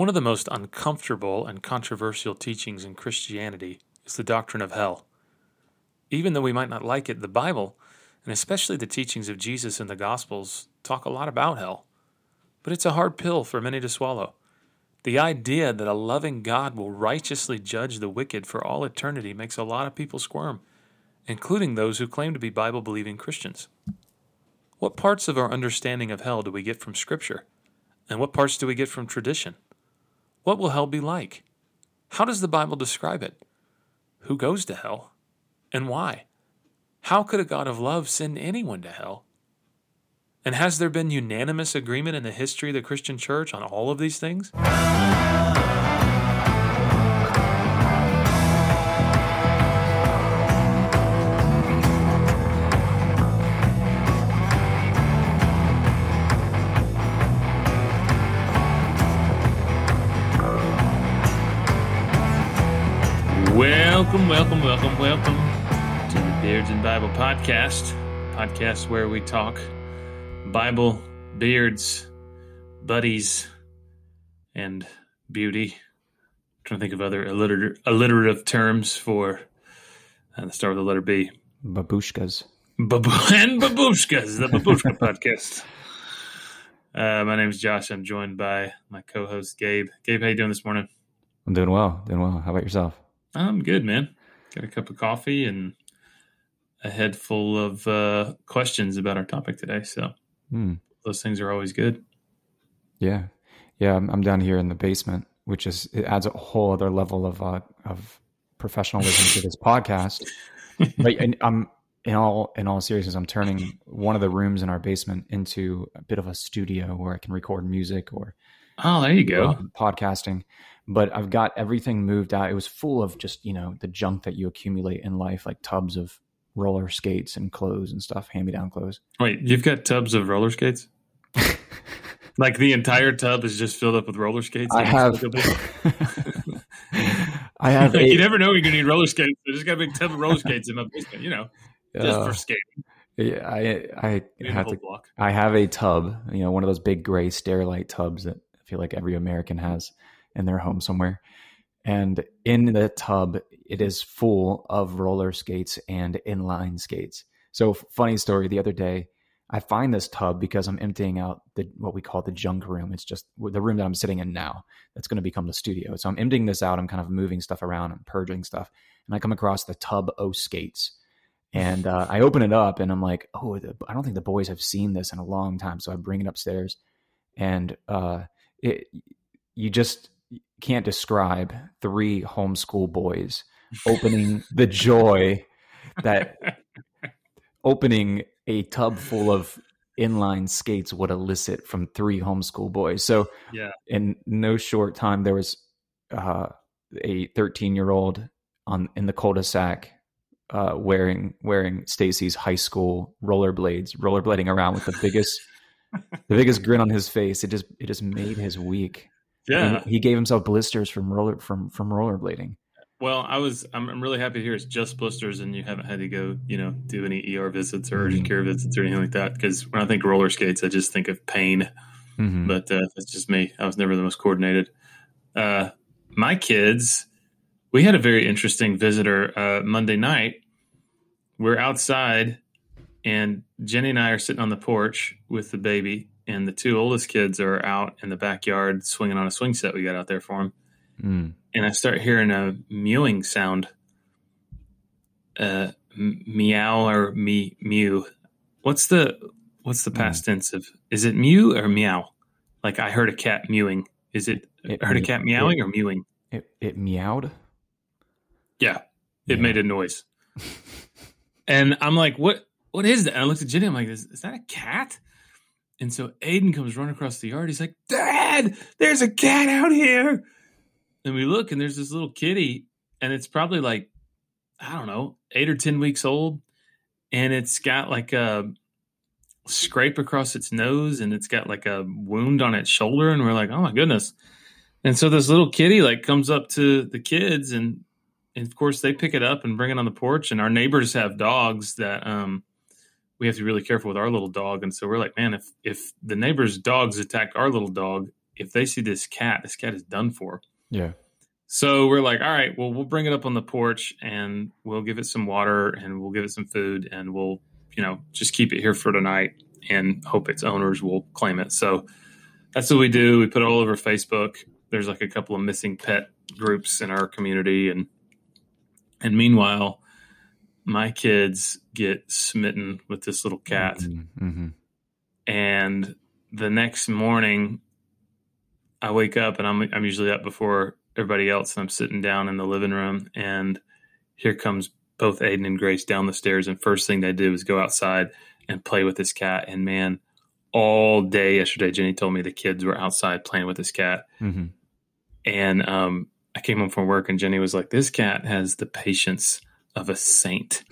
One of the most uncomfortable and controversial teachings in Christianity is the doctrine of hell. Even though we might not like it, the Bible, and especially the teachings of Jesus in the Gospels, talk a lot about hell. But it's a hard pill for many to swallow. The idea that a loving God will righteously judge the wicked for all eternity makes a lot of people squirm, including those who claim to be Bible-believing Christians. What parts of our understanding of hell do we get from Scripture? And what parts do we get from tradition? What will hell be like? How does the Bible describe it? Who goes to hell? And why? How could a God of love send anyone to hell? And has there been unanimous agreement in the history of the Christian church on all of these things? Welcome to the Beards and Bible podcast where we talk Bible, beards, buddies, and beauty. I'm trying to think of other alliterative terms for, let's start with the letter B. Babushkas. And babushkas, the Babushka podcast. My name is Josh. I'm joined by my co-host, Gabe. Gabe, how you doing this morning? I'm doing well, How about yourself? I'm good, man. Got a cup of coffee and a head full of questions about our topic today. So those things are always good. Yeah. I'm down here in the basement, which is it adds a whole other level of professionalism to this podcast. Right, and I'm in all seriousness, I'm turning one of the rooms in our basement into a bit of a studio where I can record music or podcasting. But I've got everything moved out. It was full of just, the junk that you accumulate in life, like tubs of roller skates and clothes and stuff, hand-me-down clothes. Wait, you've got tubs of roller skates? Like the entire tub is just filled up with roller skates? I have. I have. Like you never know you're going to need roller skates. I just got a big tub of roller skates in my basement, just for skating. Yeah, I have a tub, one of those big gray Stairlight tubs that I feel like every American has in their home somewhere. And in the tub, it is full of roller skates and inline skates. So funny story, the other day, I find this tub because I'm emptying out what we call the junk room. It's just the room that I'm sitting in now that's going to become the studio. So I'm emptying this out. I'm kind of moving stuff around and purging stuff. And I come across the tub of skates. And I open it up and I'm like, I don't think the boys have seen this in a long time. So I bring it upstairs and you just can't describe three homeschool boys opening the joy that opening a tub full of inline skates would elicit from three homeschool boys. So in no short time, there was a 13-year-old in the cul-de-sac wearing Stacy's high school rollerblading around with the biggest grin on his face. It just made his week. Yeah, he gave himself blisters from rollerblading. Well, I'm really happy to hear it's just blisters, and you haven't had to go, do any ER visits or urgent care visits or anything like that. Because when I think roller skates, I just think of pain. Mm-hmm. But that's just me. I was never the most coordinated. My kids, we had a very interesting visitor Monday night. We're outside, and Jenny and I are sitting on the porch with the baby. And the two oldest kids are out in the backyard swinging on a swing set we got out there for them. Mm. And I start hearing a mewing sound. Meow or mew. What's the past tense of? Is it mew or meow? Like I heard a cat mewing. Is it, a cat meowing or mewing? It meowed? Yeah. It made a noise. And I'm like, what is that? And I looked at Jenny. I'm like, is that a cat? And so Aiden comes running across the yard. He's like, Dad, there's a cat out here. And we look, and there's this little kitty, and it's probably like, 8 or 10 weeks old. And it's got like a scrape across its nose, and it's got like a wound on its shoulder. And we're like, oh, my goodness. And so this little kitty like comes up to the kids, and of course, they pick it up and bring it on the porch. And our neighbors have dogs that we have to be really careful with our little dog. And so we're like, man, if the neighbor's dogs attack our little dog, if they see this cat is done for. Yeah. So we're like, all right, well, we'll bring it up on the porch and we'll give it some water and we'll give it some food and we'll, you know, just keep it here for tonight and hope its owners will claim it. So that's what we do. We put it all over Facebook. There's like a couple of missing pet groups in our community. And meanwhile, my kids get smitten with this little cat. Mm-hmm. And the next morning I wake up and I'm usually up before everybody else, and I'm sitting down in the living room, and here comes both Aiden and Grace down the stairs, and first thing they do is go outside and play with this cat. And man, all day yesterday, Jenny told me the kids were outside playing with this cat. Mm-hmm. And I came home from work, and Jenny was like, this cat has the patience of a saint.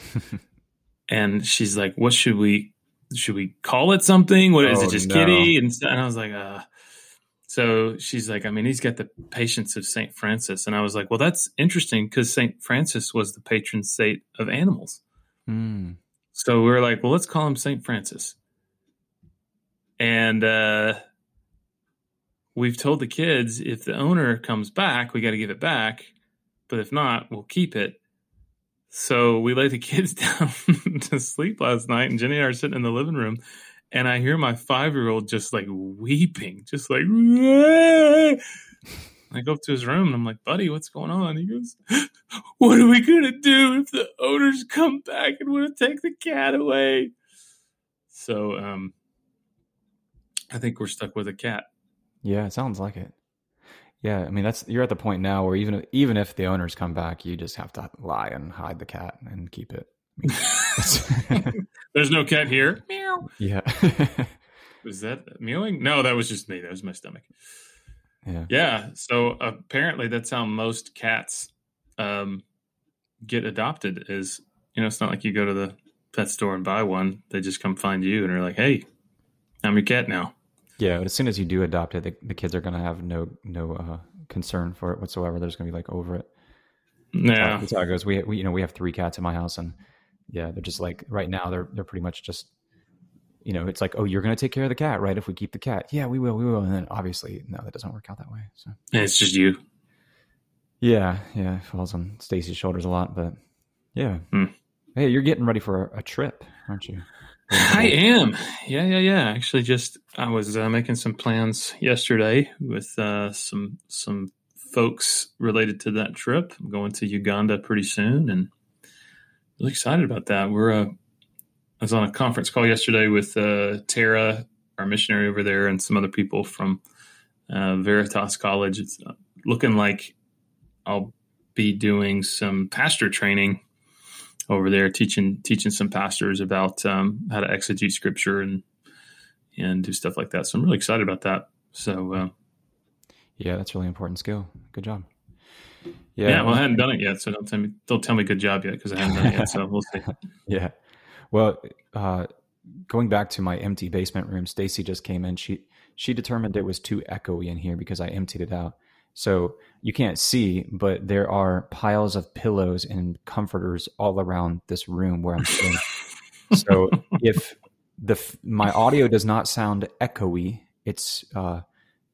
And she's like, what should we call it something? What is it, just Kitty? And I was like, So she's like, I mean, he's got the patience of St. Francis. And I was like, well, that's interesting because St. Francis was the patron saint of animals. Mm. So we were like, well, let's call him St. Francis. And we've told the kids, if the owner comes back, we got to give it back. But if not, we'll keep it. So we lay the kids down to sleep last night. And Jenny and I are sitting in the living room. And I hear my 5-year-old just like weeping, just like, Aah! I go up to his room and I'm like, buddy, what's going on? He goes, what are we going to do if the owners come back and want to take the cat away? So I think we're stuck with a cat. Yeah, it sounds like it. Yeah, I mean, you're at the point now where even if the owners come back, you just have to lie and hide the cat and keep it. There's no cat here. Meow. Yeah. Was that mewing? No, that was just me. That was my stomach. Yeah. Yeah. So apparently that's how most cats get adopted is, you know, it's not like you go to the pet store and buy one. They just come find you and are like, hey, I'm your cat now. Yeah. But as soon as you do adopt it, the kids are going to have no concern for it whatsoever. They're just going to be like over it. Yeah. That's how it goes. We have 3 cats in my house, and yeah, they're just like, right now they're pretty much just, you know, it's like, oh, you're going to take care of the cat, right? If we keep the cat. Yeah, we will. And then obviously, no, that doesn't work out that way. So and it's just you. Yeah. It falls on Stacy's shoulders a lot, but yeah. Mm. Hey, you're getting ready for a trip, aren't you? I am. Yeah. Actually, I was making some plans yesterday with some folks related to that trip. I'm going to Uganda pretty soon, and really excited about that. I was on a conference call yesterday with Tara, our missionary over there, and some other people from Veritas College. It's looking like I'll be doing some pastor training over there, teaching some pastors about how to exegete scripture and do stuff like that. So I'm really excited about that. So yeah, that's a really important skill. Good job. Yeah, well, I hadn't done it yet, so don't tell me good job yet because I haven't done it yet, so we'll see. Yeah. Well, going back to my empty basement room, Stacy just came in. She determined it was too echoey in here because I emptied it out. So you can't see, but there are piles of pillows and comforters all around this room where I'm sitting. So if my audio does not sound echoey, it's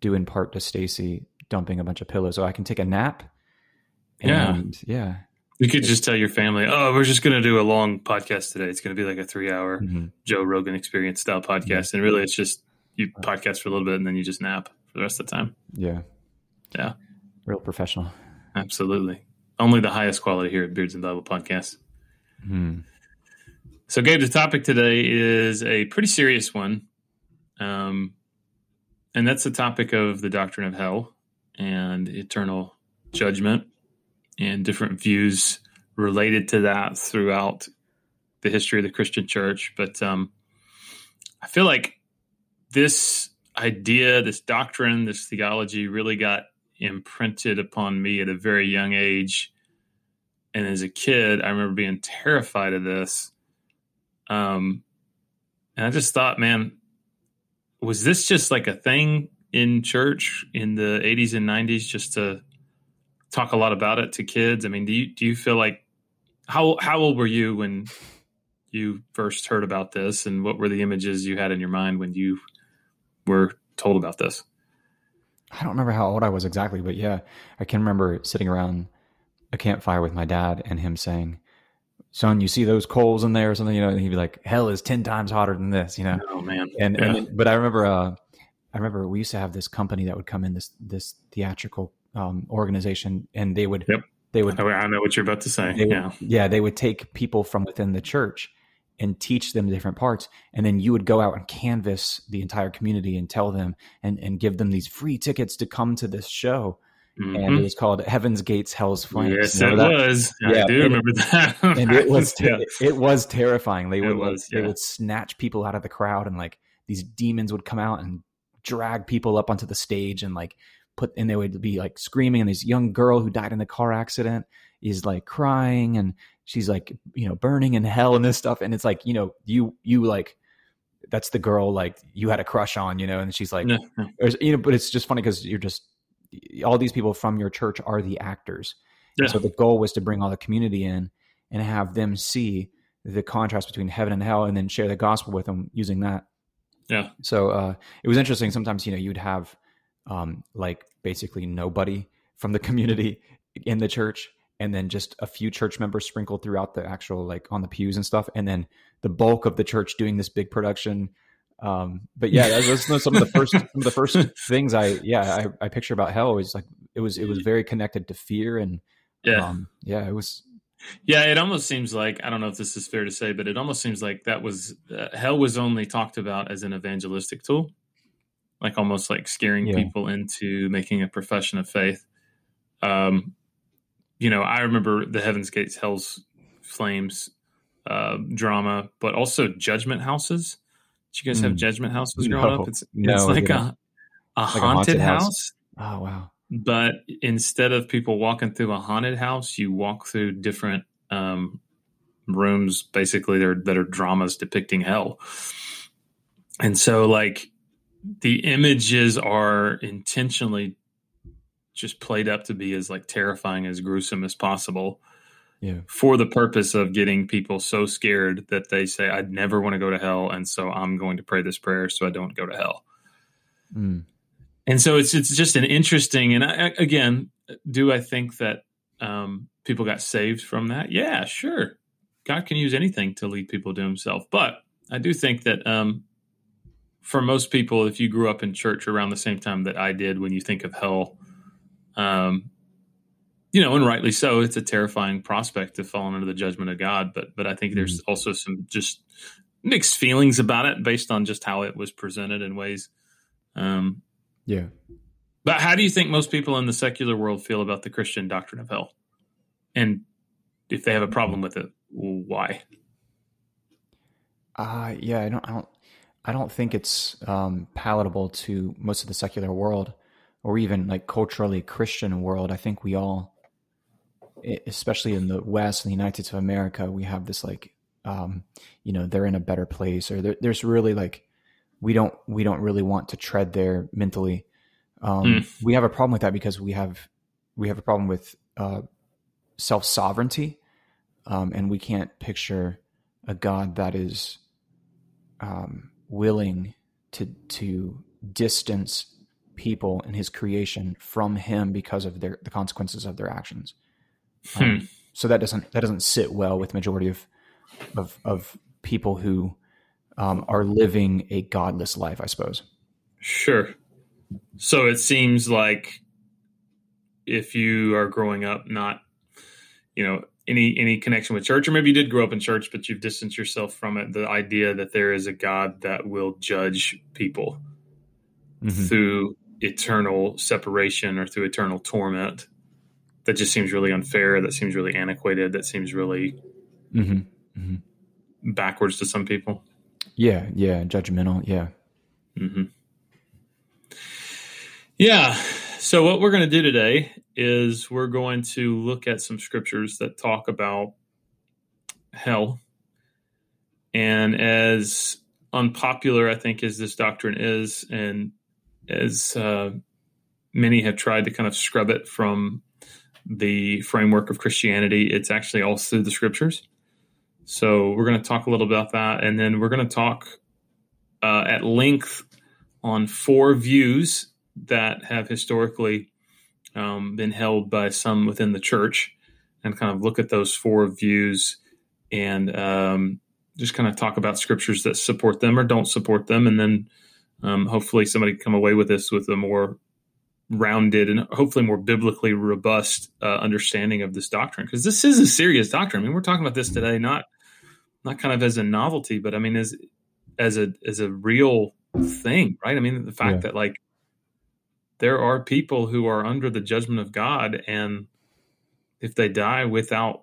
due in part to Stacy dumping a bunch of pillows. So I can take a nap. And, yeah. You could just tell your family, oh, we're just going to do a long podcast today. It's going to be like a 3-hour mm-hmm. Joe Rogan Experience style podcast. Mm-hmm. And really, it's just you podcast for a little bit and then you just nap for the rest of the time. Yeah. Yeah. Real professional. Absolutely. Only the highest quality here at Beards and Bible Podcast. Mm-hmm. So, Gabe, the topic today is a pretty serious one. And that's the topic of the doctrine of hell and eternal judgment, and different views related to that throughout the history of the Christian church. But I feel like this idea, this doctrine, this theology really got imprinted upon me at a very young age. And as a kid, I remember being terrified of this. And I just thought, man, was this just like a thing in church in the 80s and 90s just to talk a lot about it to kids? I mean, do you feel like, how old were you when you first heard about this, and what were the images you had in your mind when you were told about this? I don't remember how old I was exactly, but yeah, I can remember sitting around a campfire with my dad and him saying, "Son, you see those coals in there or something?" You know, and he'd be like, "Hell is 10 times hotter than this," you know? Oh man. But I remember we used to have this company that would come in, this theatrical organization, and they would, I know what you're about to say. They would take people from within the church and teach them different parts. And then you would go out and canvas the entire community and tell them and give them these free tickets to come to this show. Mm-hmm. And it was called Heaven's Gates, Hell's Flames. Yes, you know, it was. I remember that. And it was, it was terrifying. They would snatch people out of the crowd, and like these demons would come out and drag people up onto the stage, and like they would be like screaming. And this young girl who died in the car accident is like crying, and she's like, you know, burning in hell and this stuff. And it's like, you know, you like, that's the girl like you had a crush on, you know, and she's like, you know, but it's just funny because you're just, all these people from your church are the actors. Yeah. So the goal was to bring all the community in and have them see the contrast between heaven and hell, and then share the gospel with them using that. Yeah. So it was interesting. Sometimes, you know, you'd have like basically nobody from the community in the church, and then just a few church members sprinkled throughout the actual, like on the pews and stuff. And then the bulk of the church doing this big production. But yeah, that's some of the first things I picture about hell is like, it was very connected to fear, and it almost seems like, I don't know if this is fair to say, but it almost seems like that was, hell was only talked about as an evangelistic tool, like almost like scaring people into making a profession of faith. You know, I remember the Heaven's Gates, Hell's Flames drama, but also Judgment Houses. Did you guys have Judgment Houses growing up? It's like a haunted house. Oh, wow. But instead of people walking through a haunted house, you walk through different rooms, basically, that are dramas depicting hell. And so, like, the images are intentionally just played up to be as like terrifying, as gruesome as possible, for the purpose of getting people so scared that they say, "I'd never want to go to hell. And so I'm going to pray this prayer so I don't go to hell." Mm. And so it's just an interesting, and again, do I think that people got saved from that? Yeah, sure. God can use anything to lead people to himself. But I do think that for most people, if you grew up in church around the same time that I did, when you think of hell, you know, and rightly so, it's a terrifying prospect to fall under the judgment of God. But I think there's also some just mixed feelings about it based on just how it was presented in ways. But how do you think most people in the secular world feel about the Christian doctrine of hell? And if they have a problem with it, why? I don't think it's palatable to most of the secular world, or even like culturally Christian world. I think we all, especially in the West and the United States of America, we have this like, you know, they're in a better place, or there's really like, we don't really want to tread there mentally. We have a problem with that because we have a problem with self-sovereignty, and we can't picture a God that is willing to distance people in his creation from him because of the consequences of their actions. So that doesn't sit well with the majority of people who are living a godless life, I suppose. Sure. So it seems like if you are growing up, not, you know, any connection with church, or maybe you did grow up in church, but you've distanced yourself from it, the idea that there is a God that will judge people through eternal separation or through eternal torment, that just seems really unfair. That seems really antiquated. That seems really backwards to some people. Yeah. Judgmental. Yeah. Mm-hmm. Yeah. So what we're going to do today is we're going to look at some scriptures that talk about hell. And as unpopular, I think, as this doctrine is, and as many have tried to kind of scrub it from the framework of Christianity, it's actually all through the scriptures. So we're going to talk a little about that. And then we're going to talk at length on four views that have historically been held by some within the church, and kind of look at those four views and just kind of talk about scriptures that support them or don't support them. And then hopefully somebody come away with this with a more rounded and hopefully more biblically robust understanding of this doctrine. Because this is a serious doctrine. I mean, we're talking about this today, not kind of as a novelty, but I mean, as a real thing, right? I mean, the fact that like there are people who are under the judgment of God, and if they die without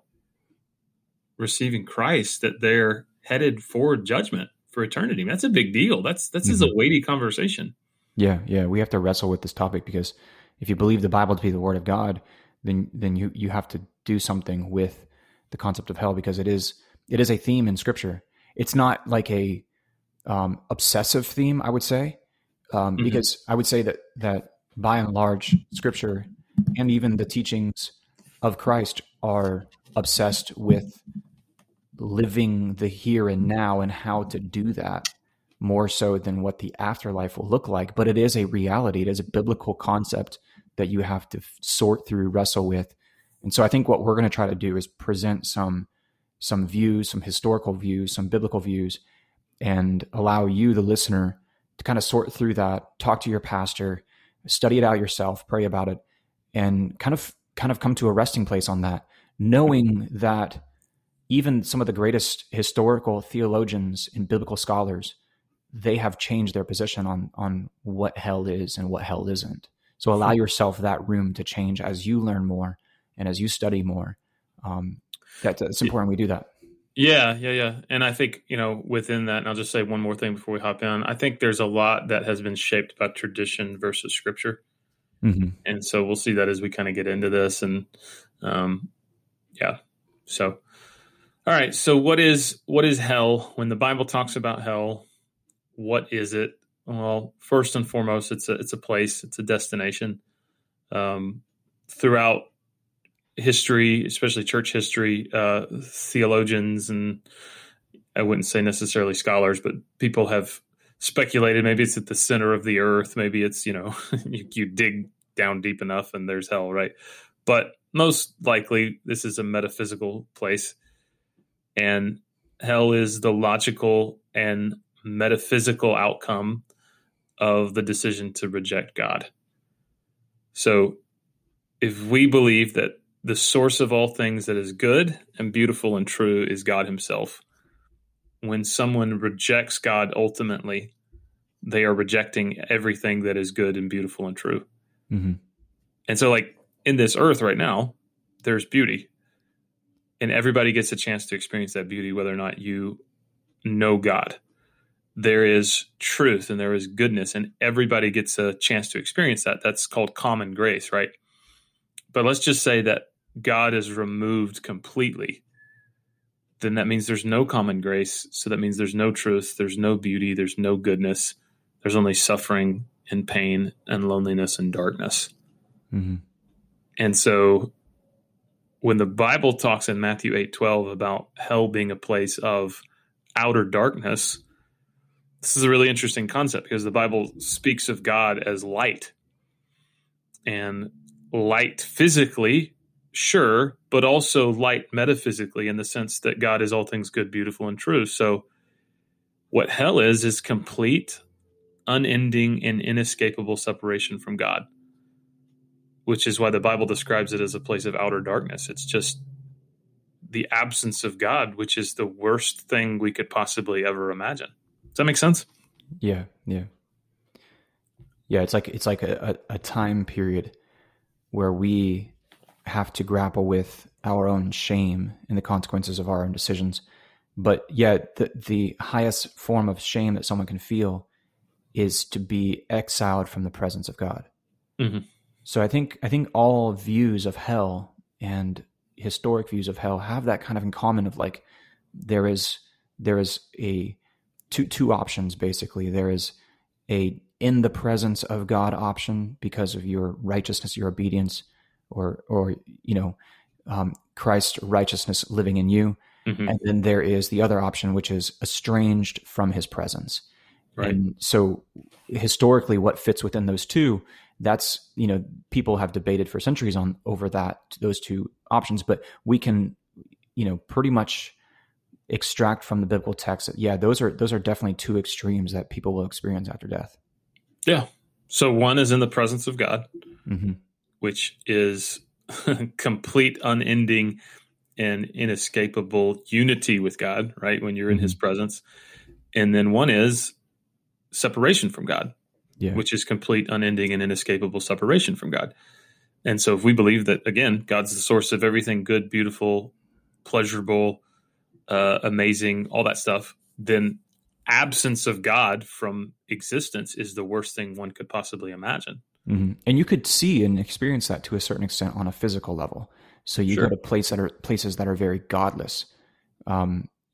receiving Christ, that they're headed for judgment for eternity. I mean, that's a big deal. That's is a weighty conversation. Yeah. We have to wrestle with this topic, because if you believe the Bible to be the Word of God, then you have to do something with the concept of hell, because it is a theme in Scripture. It's not like a obsessive theme, I would say, because I would say that by and large, Scripture and even the teachings of Christ are obsessed with living the here and now and how to do that, more so than what the afterlife will look like. But it is a reality. It is a biblical concept that you have to sort through, wrestle with. And so I think what we're going to try to do is present some views, some historical views, some biblical views, and allow you, the listener, to kind of sort through that, talk to your pastor, study it out yourself, pray about it, and kind of come to a resting place on that, knowing that even some of the greatest historical theologians and biblical scholars, they have changed their position on what hell is and what hell isn't. So allow yourself that room to change as you learn more and as you study more. That's important we do that. Yeah. And I think, within that, and I'll just say one more thing before we hop in, I think there's a lot that has been shaped by tradition versus Scripture. Mm-hmm. And so we'll see that as we kind of get into this. And so, all right. So what is hell? When the Bible talks about hell, what is it? Well, first and foremost, it's a place, it's a destination. Throughout history, especially church history, theologians, and I wouldn't say necessarily scholars, but people have speculated, maybe it's at the center of the earth. Maybe it's, you dig down deep enough and there's hell, right? But most likely this is a metaphysical place, and hell is the logical and metaphysical outcome of the decision to reject God. So if we believe that the source of all things that is good and beautiful and true is God himself, when someone rejects God, ultimately, they are rejecting everything that is good and beautiful and true. Mm-hmm. And so, like, in this earth right now, there's beauty. And everybody gets a chance to experience that beauty, whether or not you know God. There is truth and there is goodness, and everybody gets a chance to experience that. That's called common grace, right? But let's just say that God is removed completely. Then that means there's no common grace. So that means there's no truth, there's no beauty, there's no goodness. There's only suffering and pain and loneliness and darkness. Mm-hmm. And so when the Bible talks in Matthew 8:12 about hell being a place of outer darkness, this is a really interesting concept, because the Bible speaks of God as light. And light physically, sure, but also light metaphysically, in the sense that God is all things good, beautiful, and true. So what hell is complete, unending, and inescapable separation from God, which is why the Bible describes it as a place of outer darkness. It's just the absence of God, which is the worst thing we could possibly ever imagine. Does that make sense? Yeah. It's like a time period where we have to grapple with our own shame and the consequences of our own decisions. But yet the highest form of shame that someone can feel is to be exiled from the presence of God. Mm-hmm. So I think all views of hell and historic views of hell have that kind of in common of, like, there is a two options, basically. There is a in the presence of God option because of your righteousness, your obedience, or Christ's righteousness living in you. Mm-hmm. And then there is the other option, which is estranged from his presence. Right. And so historically, what fits within those two, that's, you know, people have debated for centuries on over that, those two options, but we can, you know, pretty much extract from the biblical text that, yeah, those are definitely two extremes that people will experience after death. Yeah. So one is in the presence of God, mm-hmm. which is complete, unending, and inescapable unity with God, right? When you're in mm-hmm. his presence. And then one is separation from God, yeah. which is complete, unending, and inescapable separation from God. And so if we believe that, again, God's the source of everything good, beautiful, pleasurable, amazing, all that stuff, then absence of God from existence is the worst thing one could possibly imagine. Mm-hmm. And you could see and experience that to a certain extent on a physical level. So you sure. go to places that are very godless.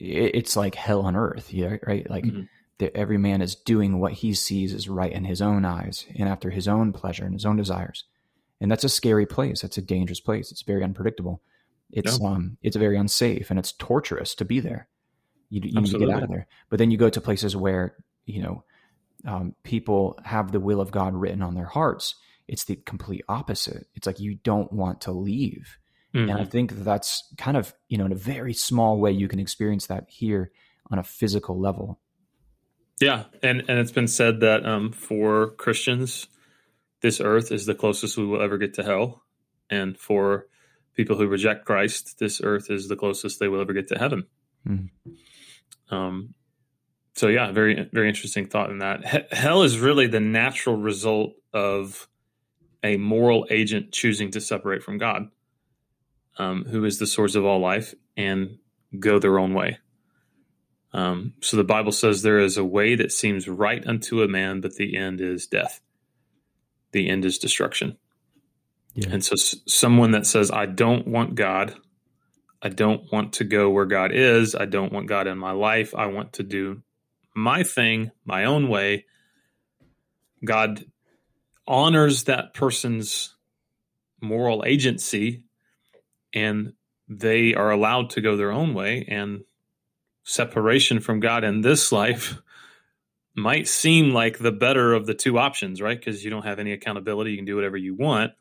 It's like hell on earth, yeah, right? Like mm-hmm. Every man is doing what he sees is right in his own eyes and after his own pleasure and his own desires. And that's a scary place. That's a dangerous place. It's very unpredictable. It's yeah. It's very unsafe, and it's torturous to be there. You need to get out of there. But then you go to places where, you know, people have the will of God written on their hearts. It's the complete opposite. It's like you don't want to leave. Mm-hmm. And I think that's kind of, you know, in a very small way, you can experience that here on a physical level. Yeah. And it's been said that for Christians, this earth is the closest we will ever get to hell. And for people who reject Christ, this earth is the closest they will ever get to heaven. Mm-hmm. So yeah, very, very interesting thought in that. Hell is really the natural result of a moral agent choosing to separate from God, who is the source of all life, and go their own way. So the Bible says there is a way that seems right unto a man, but the end is death. The end is destruction. Yeah. And so someone that says, I don't want God, I don't want to go where God is, I don't want God in my life, I want to do my thing, my own way, God honors that person's moral agency, and they are allowed to go their own way. And separation from God in this life might seem like the better of the two options, right? Because you don't have any accountability, you can do whatever you want.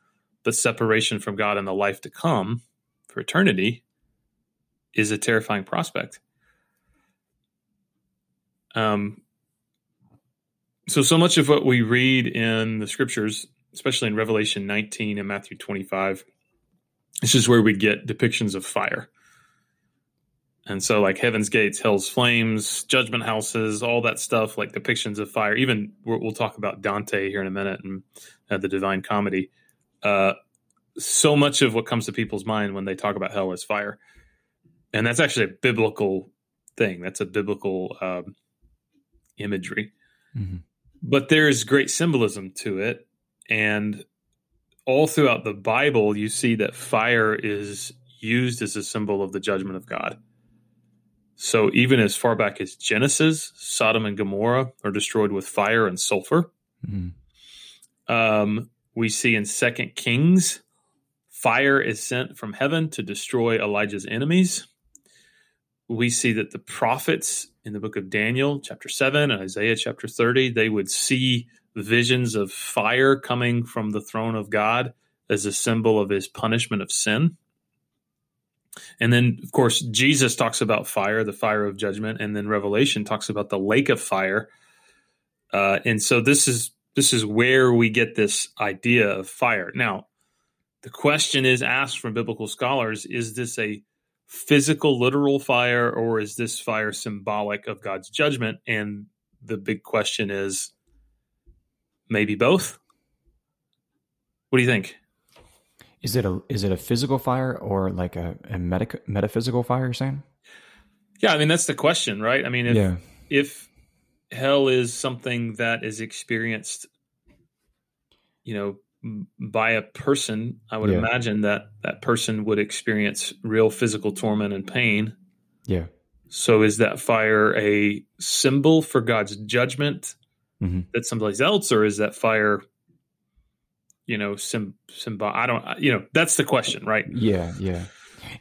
But separation from God in the life to come, for eternity, is a terrifying prospect. So much of what we read in the scriptures, especially in Revelation 19 and Matthew 25, this is where we get depictions of fire. And so like heaven's gates, hell's flames, judgment houses, all that stuff, like depictions of fire. Even we'll talk about Dante here in a minute and the Divine Comedy. So much of what comes to people's mind when they talk about hell is fire. And that's actually a biblical thing. That's a biblical imagery. Mm-hmm. But there is great symbolism to it. And all throughout the Bible, you see that fire is used as a symbol of the judgment of God. So even as far back as Genesis, Sodom and Gomorrah are destroyed with fire and sulfur. Mm-hmm. We see in 2 Kings, fire is sent from heaven to destroy Elijah's enemies. We see that the prophets in the book of Daniel, chapter 7, and Isaiah, chapter 30, they would see visions of fire coming from the throne of God as a symbol of his punishment of sin. And then, of course, Jesus talks about fire, the fire of judgment, and then Revelation talks about the lake of fire. And so this is where we get this idea of fire. Now, the question is asked from biblical scholars, is this a physical, literal fire, or is this fire symbolic of God's judgment? And the big question is maybe both. What do you think? Is it a physical fire or like a metaphysical fire, you're saying? Yeah, I mean, that's the question, right? I mean, if hell is something that is experienced, you know, by a person, I would imagine that that person would experience real physical torment and pain. Yeah. So is that fire a symbol for God's judgment mm-hmm. that someplace else, or is that fire, you know, that's the question, right? Yeah. Yeah.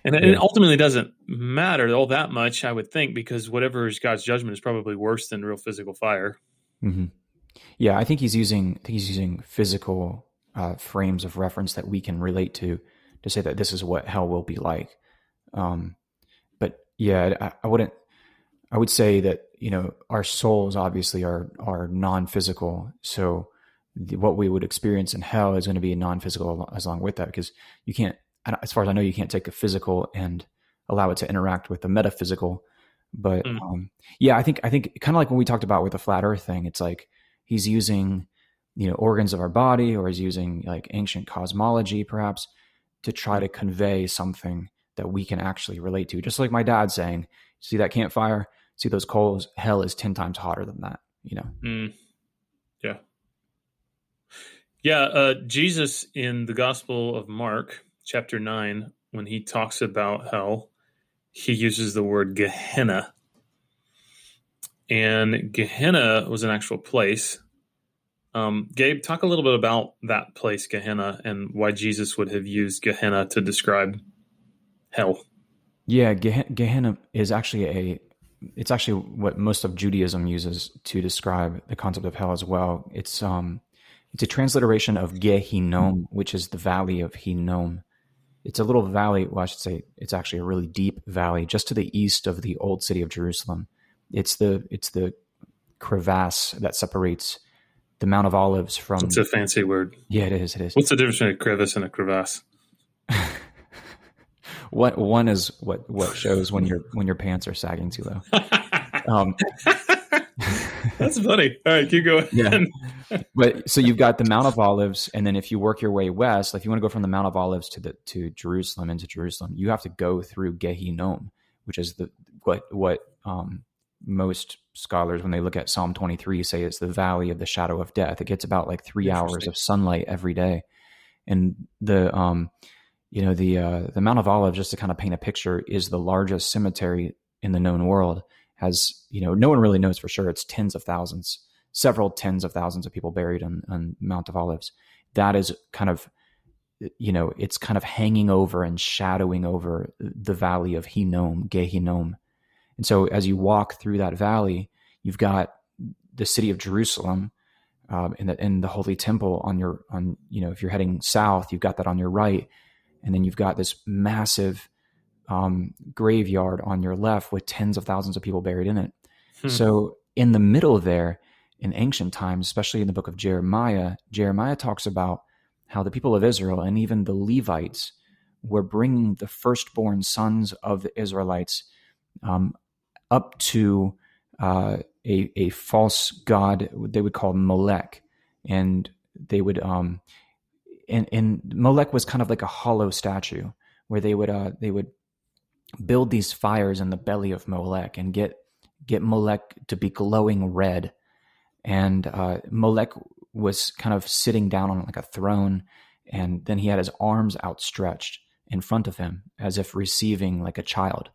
And it ultimately doesn't matter all that much, I would think, because whatever is God's judgment is probably worse than real physical fire. Mm-hmm. Yeah, I think he's using physical frames of reference that we can relate to say that this is what hell will be like. But yeah, I would say that, you know, our souls obviously are non-physical. So what we would experience in hell is going to be non-physical as long with that, because you can't, as far as I know, you can't take a physical and allow it to interact with the metaphysical. But yeah, I think kind of like when we talked about with the flat earth thing, it's like he's using, you know, organs of our body, or he's using like ancient cosmology perhaps to try to convey something that we can actually relate to. Just like my dad saying, see that campfire, see those coals, hell is 10 times hotter than that, you know? Mm. Yeah. Yeah. Jesus in the Gospel of Mark, chapter 9, when he talks about hell, he uses the word Gehenna. And Gehenna was an actual place. Gabe, talk a little bit about that place, Gehenna, and why Jesus would have used Gehenna to describe hell. Yeah, Gehenna is actually it's actually what most of Judaism uses to describe the concept of hell as well. It's a transliteration of Gehinnom, which is the valley of Hinnom. It's a little valley. Well, I should say it's actually a really deep valley just to the east of the old city of Jerusalem. It's the crevasse that separates the Mount of Olives from... It's a fancy word. Yeah, it is. What's the difference between a crevice and a crevasse? One is what shows when your pants are sagging too low. That's funny. All right, keep going. Yeah. But so you've got the Mount of Olives, and then if you work your way west, like if you want to go from the Mount of Olives to Jerusalem, you have to go through Gehinnom, which is what most scholars, when they look at Psalm 23, say it's the valley of the shadow of death. It gets about like 3 hours of sunlight every day, and the Mount of Olives, just to kind of paint a picture, is the largest cemetery in the known world. Has, you know, no one really knows for sure. It's tens of thousands, several tens of thousands of people buried on Mount of Olives. That is kind of, you know, it's kind of hanging over and shadowing over the valley of Hinnom, Gehinnom. And so as you walk through that valley, you've got the city of Jerusalem and the Holy Temple if you're heading south, you've got that on your right. And then you've got this massive graveyard on your left with tens of thousands of people buried in it. Hmm. So in the middle there, in ancient times, especially in the book of Jeremiah talks about how the people of Israel and even the Levites were bringing the firstborn sons of the Israelites up to a false god they would call Molech. And they would... And Molech was kind of like a hollow statue where they would build these fires in the belly of Molech and get Molech to be glowing red. And Molech was kind of sitting down on like a throne, and then he had his arms outstretched in front of him as if receiving like a child.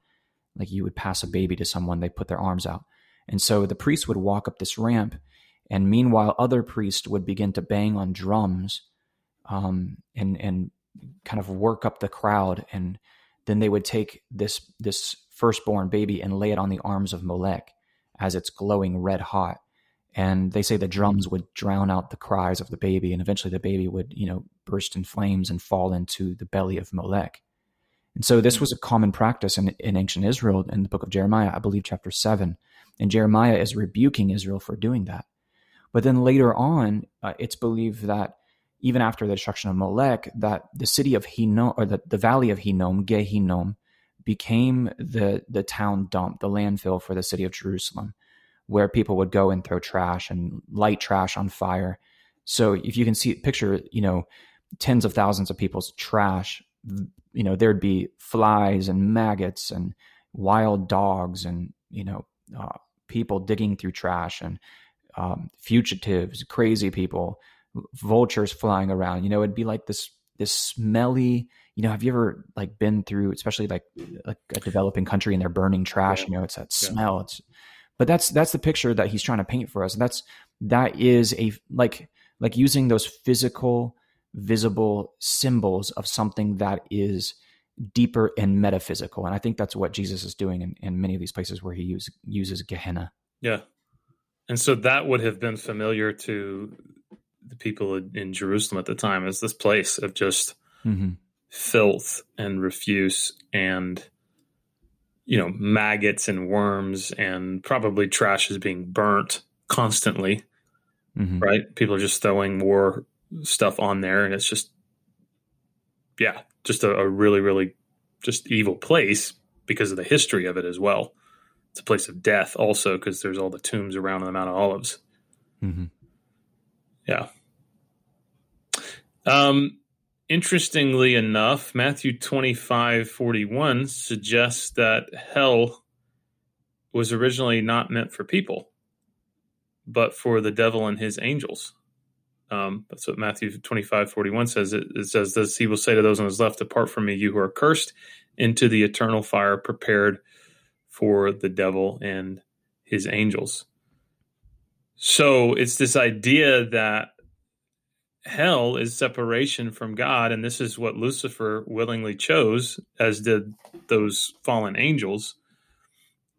Like you would pass a baby to someone, they put their arms out. And so the priest would walk up this ramp, and meanwhile other priests would begin to bang on drums and kind of work up the crowd. And then they would take this firstborn baby and lay it on the arms of Molech as it's glowing red hot. And they say the drums would drown out the cries of the baby. And eventually the baby would, you know, burst in flames and fall into the belly of Molech. And so this was a common practice in ancient Israel in the book of Jeremiah, I believe chapter 7. And Jeremiah is rebuking Israel for doing that. But then later on, it's believed that even after the destruction of Molech, that the city of Hinnom, or the valley of Hinnom, Gehinnom, became the town dump, the landfill for the city of Jerusalem, where people would go and throw trash and light trash on fire. So if you can see, picture, you know, tens of thousands of people's trash, you know, there'd be flies and maggots and wild dogs and, you know, people digging through trash and fugitives, crazy people, vultures flying around. You know, it'd be like this smelly, you know, have you ever like been through, especially like a developing country and they're burning trash, yeah. You know, it's that smell. Yeah. But that's the picture that he's trying to paint for us. And that is using those physical, visible symbols of something that is deeper and metaphysical. And I think that's what Jesus is doing in many of these places where he uses Gehenna. Yeah. And so that would have been familiar to the people in Jerusalem at the time, as this place of just filth and refuse and, you know, maggots and worms, and probably trash is being burnt constantly, right? People are just throwing more stuff on there, and it's just, yeah, just a really, really just evil place because of the history of it as well. It's a place of death also because there's all the tombs around on the Mount of Olives. Yeah. Interestingly enough, Matthew 25:41 suggests that hell was originally not meant for people, but for the devil and his angels. That's what Matthew 25:41 says. It says this: he will say to those on his left, "Depart from me, you who are cursed, into the eternal fire prepared for the devil and his angels." So it's this idea that hell is separation from God, and this is what Lucifer willingly chose, as did those fallen angels.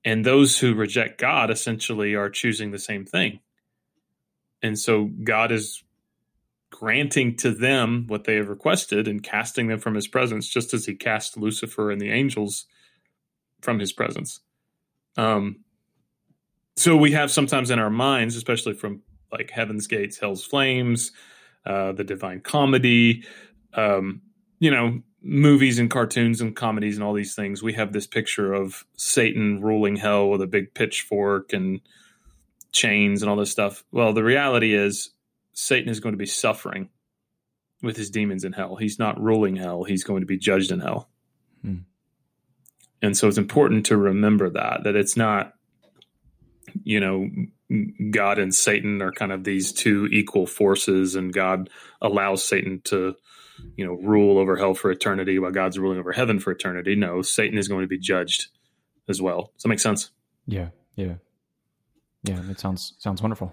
And those who reject God essentially are choosing the same thing. And so God is granting to them what they have requested and casting them from his presence, just as he cast Lucifer and the angels from his presence. So we have sometimes in our minds, especially from like Heaven's Gates, Hell's Flames, The Divine Comedy, you know, movies and cartoons and comedies and all these things, we have this picture of Satan ruling hell with a big pitchfork and chains and all this stuff. Well, the reality is Satan is going to be suffering with his demons in hell. He's not ruling hell. He's going to be judged in hell. And so it's important to remember that it's not, you know, God and Satan are kind of these two equal forces, and God allows Satan to, you know, rule over hell for eternity while God's ruling over heaven for eternity. No, Satan is going to be judged as well. Does that make sense? Yeah, that sounds wonderful.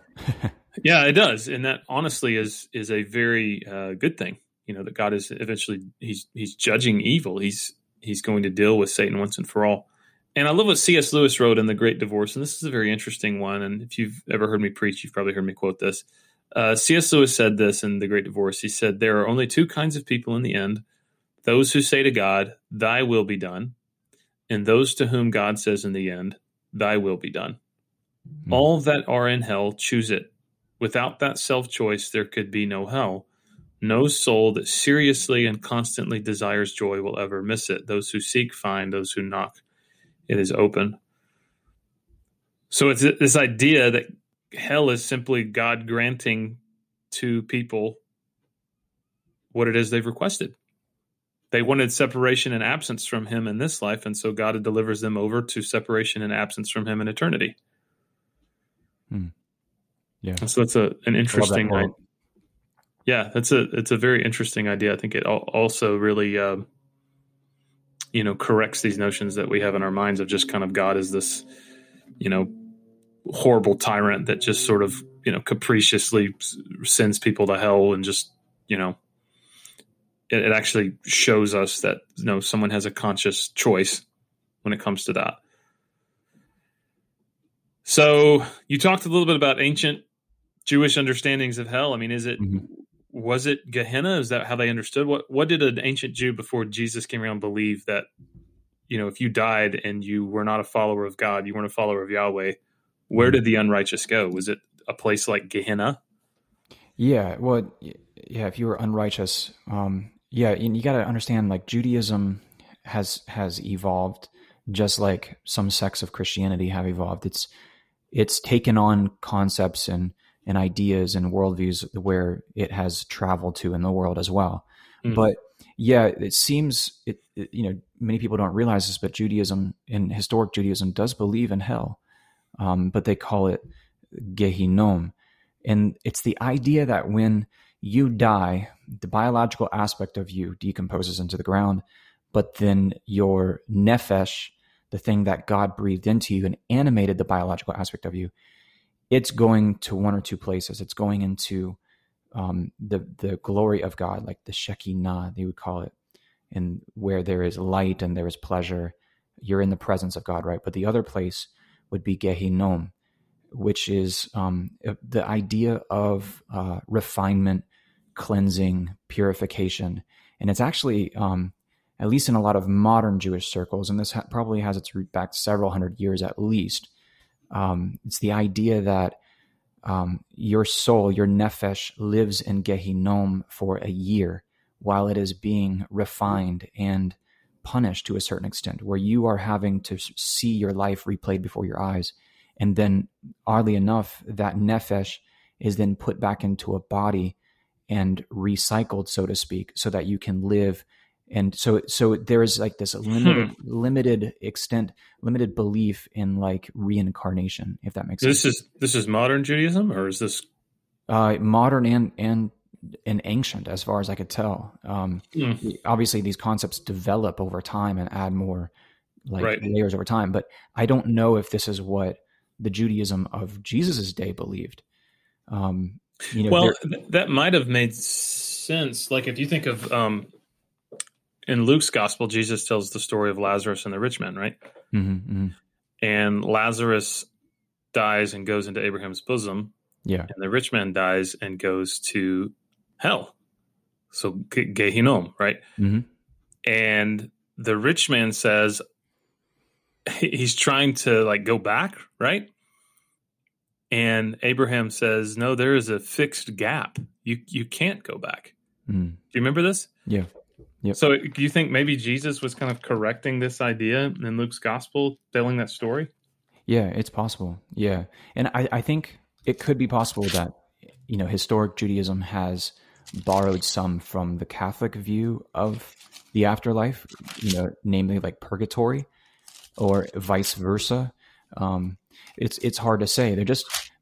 Yeah, it does. And that honestly is a very good thing, you know, that God is eventually, he's judging evil. He's going to deal with Satan once and for all. And I love what C.S. Lewis wrote in The Great Divorce, and this is a very interesting one. And if you've ever heard me preach, you've probably heard me quote this. C.S. Lewis said this in The Great Divorce. He said, "There are only two kinds of people in the end, those who say to God, 'Thy will be done,' and those to whom God says in the end, 'Thy will be done.' All that are in hell choose it. Without that self-choice, there could be no hell. No soul that seriously and constantly desires joy will ever miss it. Those who seek find, those who knock, it is open." So it's this idea that hell is simply God granting to people what it is they've requested. They wanted separation and absence from him in this life, and so God delivers them over to separation and absence from him in eternity. Yeah. So that's an interesting idea. Yeah, it's a very interesting idea. I think it also really, you know, corrects these notions that we have in our minds of just kind of God as this, you know, horrible tyrant that just sort of, you know, capriciously sends people to hell, and just, you know, it actually shows us that, you know, someone has a conscious choice when it comes to that. So you talked a little bit about ancient Jewish understandings of hell. I mean, is it was it Gehenna? Is that how they understood? What did an ancient Jew before Jesus came around believe that, you know, if you died and you were not a follower of God, you weren't a follower of Yahweh, where did the unrighteous go? Was it a place like Gehenna? Yeah, well, yeah, if you were unrighteous, yeah, you got to understand, like, Judaism has evolved just like some sects of Christianity have evolved. It's taken on concepts and ideas and worldviews where it has traveled to in the world as well. But yeah, it seems, you know, many people don't realize this, but Judaism, in historic Judaism, does believe in hell, but they call it Gehinnom. And it's the idea that when you die, the biological aspect of you decomposes into the ground, but then your Nefesh, the thing that God breathed into you and animated the biological aspect of you, it's going to one or two places. It's going into the glory of God, like the Shekinah, they would call it, and where there is light and there is pleasure, you're in the presence of God, right? But the other place would be Gehinnom, which is the idea of refinement, cleansing, purification. And it's actually, at least in a lot of modern Jewish circles, and this probably has its root back several hundred years at least, it's the idea that your soul, your nefesh, lives in Gehinnom for a year while it is being refined and punished to a certain extent, where you are having to see your life replayed before your eyes. And then, oddly enough, that nefesh is then put back into a body and recycled, so to speak, so that you can live. And so there is like this limited belief in like reincarnation, if that makes sense. This is modern Judaism, or is this modern and ancient, as far as I could tell. Obviously, these concepts develop over time and add more layers over time. But I don't know if this is what the Judaism of Jesus's day believed. That might have made sense. Like, if you think of in Luke's gospel, Jesus tells the story of Lazarus and the rich man, right? Mm-hmm, mm-hmm. And Lazarus dies and goes into Abraham's bosom. Yeah. And the rich man dies and goes to hell. So Gehinnom, right? Mm-hmm. And the rich man says he's trying to like go back, right? And Abraham says, no, there is a fixed gap. You can't go back. Mm. Do you remember this? Yeah. Yep. So do you think maybe Jesus was kind of correcting this idea in Luke's gospel, telling that story? Yeah, it's possible. Yeah. And I think it could be possible that, you know, historic Judaism has borrowed some from the Catholic view of the afterlife, you know, namely like purgatory or vice versa. It's hard to say.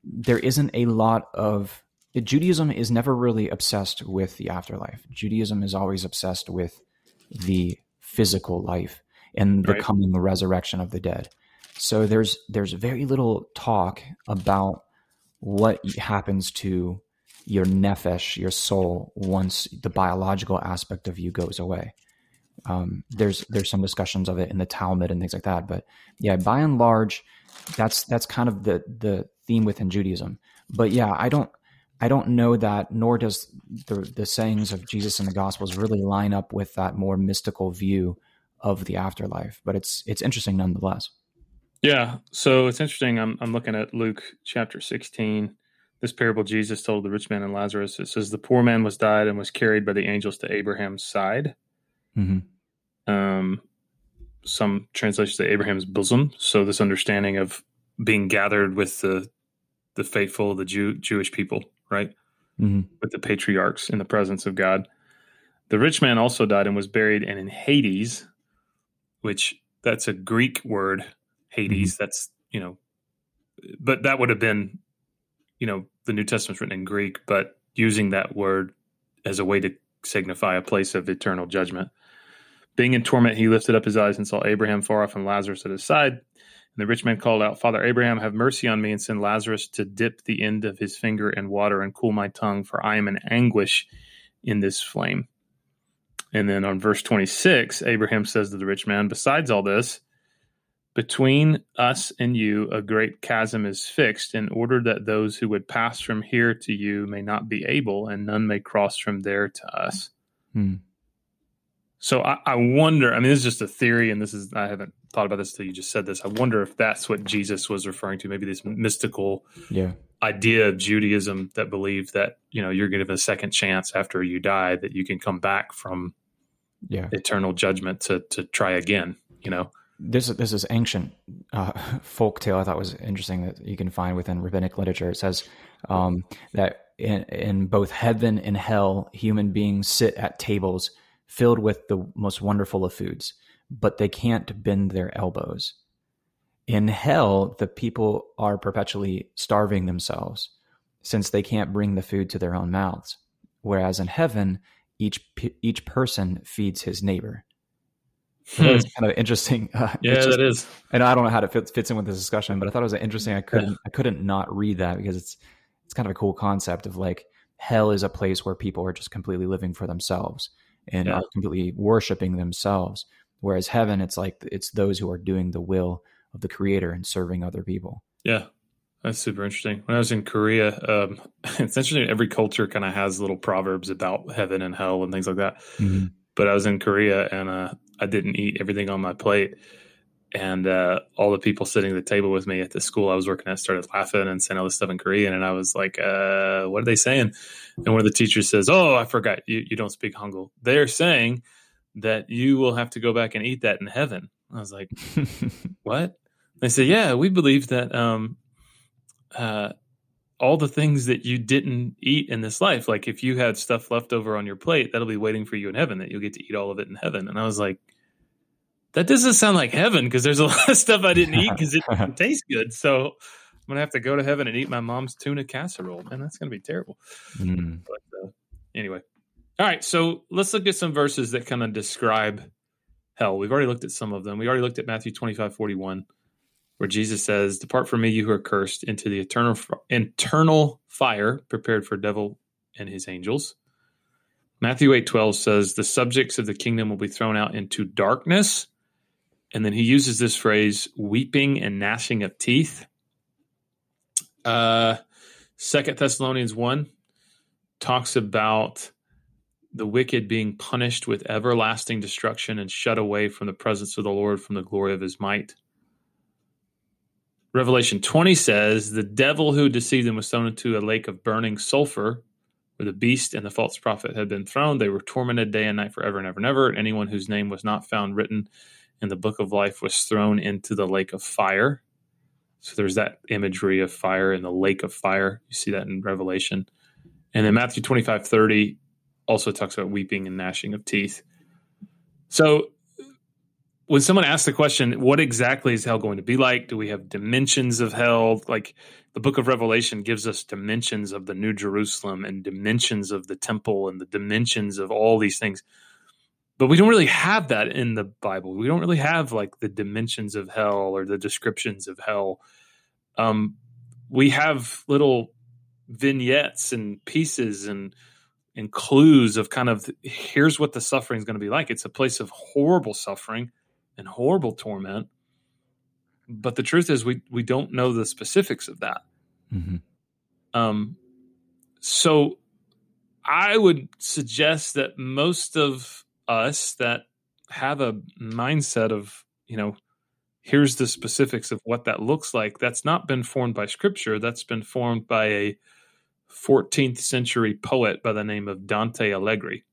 There isn't a lot of Judaism is never really obsessed with the afterlife. Judaism is always obsessed with the physical life and the coming resurrection of the dead. So there's very little talk about what happens to your nefesh, your soul, once the biological aspect of you goes away. There's some discussions of it in the Talmud and things like that, but yeah, by and large, that's kind of the theme within Judaism. But yeah, I don't know that, nor does the sayings of Jesus in the Gospels really line up with that more mystical view of the afterlife. But it's interesting nonetheless. Yeah, so it's interesting. I'm looking at Luke chapter 16. This parable Jesus told the rich man and Lazarus. It says the poor man was died and was carried by the angels to Abraham's side. Mm-hmm. Some translations say Abraham's bosom. So this understanding of being gathered with the faithful, the Jewish people, right? Mm-hmm. With the patriarchs in the presence of God. The rich man also died and was buried, and in Hades, which that's a Greek word, Hades. Mm-hmm. That's, you know, but that would have been, you know, the New Testament's written in Greek, but using that word as a way to signify a place of eternal judgment. Being in torment, he lifted up his eyes and saw Abraham far off and Lazarus at his side. And the rich man called out, Father Abraham, have mercy on me and send Lazarus to dip the end of his finger in water and cool my tongue, for I am in anguish in this flame. And then on verse 26, Abraham says to the rich man, besides all this, between us and you, a great chasm is fixed in order that those who would pass from here to you may not be able, and none may cross from there to us. Hmm. So I wonder, I mean, this is just a theory, and I haven't thought about this till you just said this. I wonder if that's what Jesus was referring to, maybe this mystical idea of Judaism that believed that, you know, you're given a second chance after you die, that you can come back from eternal judgment to try again, you know? This is ancient folktale I thought was interesting that you can find within rabbinic literature. It says that in both heaven and hell, human beings sit at tables filled with the most wonderful of foods, but they can't bend their elbows. In hell, the people are perpetually starving themselves since they can't bring the food to their own mouths. Whereas in heaven, each person feeds his neighbor. So that was kind of interesting. That is. And I don't know how it fits in with this discussion, but I thought it was interesting. I couldn't not read that because it's kind of a cool concept of like hell is a place where people are just completely living for themselves and are completely worshiping themselves. Whereas heaven, it's like, it's those who are doing the will of the creator and serving other people. Yeah. That's super interesting. When I was in Korea, it's interesting. Every culture kind of has little proverbs about heaven and hell and things like that. Mm-hmm. But I was in Korea and I didn't eat everything on my plate. And all the people sitting at the table with me at the school I was working at started laughing and saying all this stuff in Korean. And I was like, what are they saying? And one of the teachers says, oh, I forgot. You don't speak Hangul. They're saying that you will have to go back and eat that in heaven. I was like, what? They said, yeah, we believe that all the things that you didn't eat in this life, like if you had stuff left over on your plate, that'll be waiting for you in heaven, that you'll get to eat all of it in heaven. And I was like, that doesn't sound like heaven, because there's a lot of stuff I didn't eat because it didn't taste good. So I'm going to have to go to heaven and eat my mom's tuna casserole. Man, that's going to be terrible. Mm. But anyway. All right. So let's look at some verses that kind of describe hell. We've already looked at some of them. We already looked at Matthew 25:41, where Jesus says, depart from me, you who are cursed, into the eternal fire prepared for devil and his angels. Matthew 8:12 says, the subjects of the kingdom will be thrown out into darkness. And then he uses this phrase, weeping and gnashing of teeth. 2 Thessalonians 1 talks about the wicked being punished with everlasting destruction and shut away from the presence of the Lord, from the glory of his might. Revelation 20 says, the devil who deceived them was thrown into a lake of burning sulfur, where the beast and the false prophet had been thrown. They were tormented day and night forever and ever and ever. And anyone whose name was not found written and the book of life was thrown into the lake of fire. So there's that imagery of fire in the lake of fire. You see that in Revelation. And then Matthew 25:30 also talks about weeping and gnashing of teeth. So when someone asks the question, what exactly is hell going to be like? Do we have dimensions of hell? Like the book of Revelation gives us dimensions of the New Jerusalem and dimensions of the temple and the dimensions of all these things. But we don't really have that in the Bible. We don't really have like the dimensions of hell or the descriptions of hell. We have little vignettes and pieces and clues of kind of here's what the suffering is going to be like. It's a place of horrible suffering and horrible torment. But the truth is we don't know the specifics of that. Mm-hmm. So I would suggest that most of us that have a mindset of, here's the specifics of what that looks like. That's not been formed by scripture. That's been formed by a 14th century poet by the name of Dante Alighieri.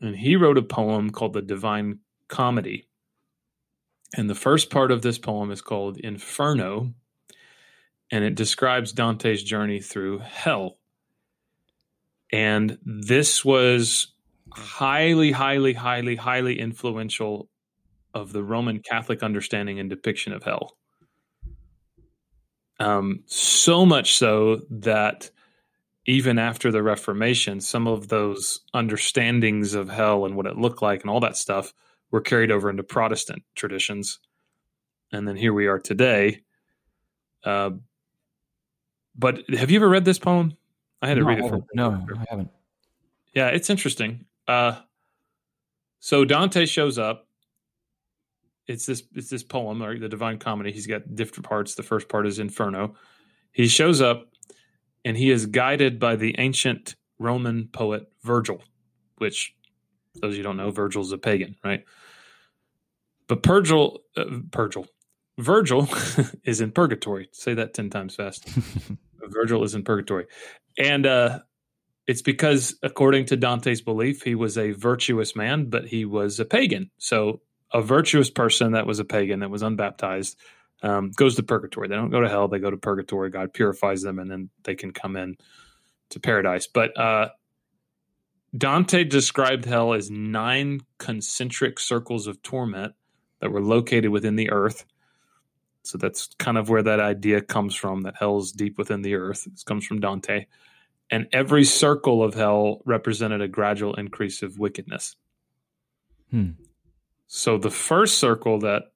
And he wrote a poem called The Divine Comedy. And the first part of this poem is called Inferno. And it describes Dante's journey through hell. And this was highly, highly, highly, highly influential of the Roman Catholic understanding and depiction of hell. So much so that even after the Reformation, some of those understandings of hell and what it looked like and all that stuff were carried over into Protestant traditions. And then here we are today. But have you ever read this poem? I had to read it. No, I haven't. Yeah, it's interesting. So Dante shows up. It's this poem, or the Divine Comedy. He's got different parts. The first part is Inferno. He shows up, and he is guided by the ancient Roman poet Virgil, which, for those of you who don't know, Virgil's a pagan, right? But Virgil is in purgatory. Say that 10 times fast. Virgil is in purgatory. And it's because, according to Dante's belief, he was a virtuous man, but he was a pagan. So a virtuous person that was a pagan, that was unbaptized, goes to purgatory. They don't go to hell. They go to purgatory. God purifies them, and then they can come in to paradise. But Dante described hell as 9 concentric circles of torment that were located within the earth. So that's kind of where that idea comes from, that hell's deep within the earth. It comes from Dante. And every circle of hell represented a gradual increase of wickedness. Hmm. So the first circle that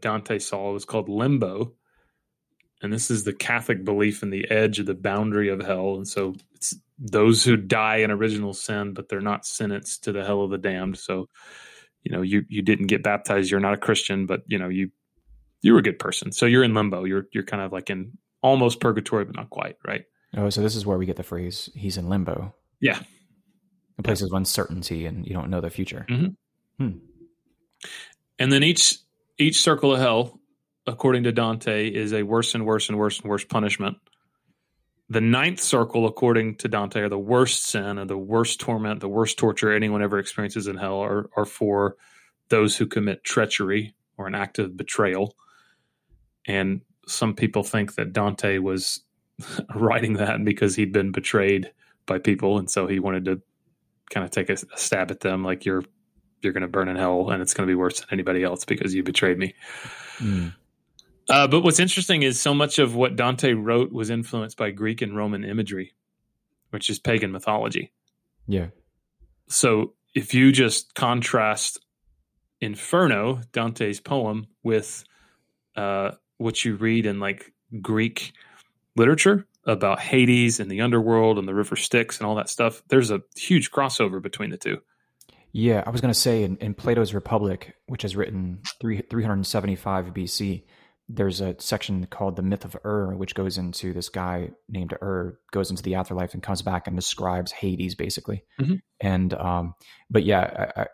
Dante saw was called limbo. And this is the Catholic belief in the edge of the boundary of hell. And so it's those who die in original sin, but they're not sentenced to the hell of the damned. So, you didn't get baptized. You're not a Christian, but, you you were a good person. So you're in limbo. You're kind of like in almost purgatory, but not quite, right? Oh, so this is where we get the phrase, he's in limbo. Yeah. A place of uncertainty and you don't know the future. Mm-hmm. Hmm. And then each circle of hell, according to Dante, is a worse and worse and worse and worse punishment. The ninth circle, according to Dante, are the worst sin and the worst torment, the worst torture anyone ever experiences in hell are for those who commit treachery or an act of betrayal. And some people think that Dante was writing that because he'd been betrayed by people. And so he wanted to kind of take a stab at them. Like you're going to burn in hell and it's going to be worse than anybody else because you betrayed me. Mm. But what's interesting is so much of what Dante wrote was influenced by Greek and Roman imagery, which is pagan mythology. Yeah. So if you just contrast Inferno, Dante's poem, with what you read in like Greek literature about Hades and the underworld and the river Styx and all that stuff, there's a huge crossover between the two. Yeah, I was going to say in Plato's Republic, which is written 375 BC, there's a section called The Myth of Er, which goes into this guy named Er, goes into the afterlife and comes back and describes Hades, basically. Mm-hmm. And but yeah,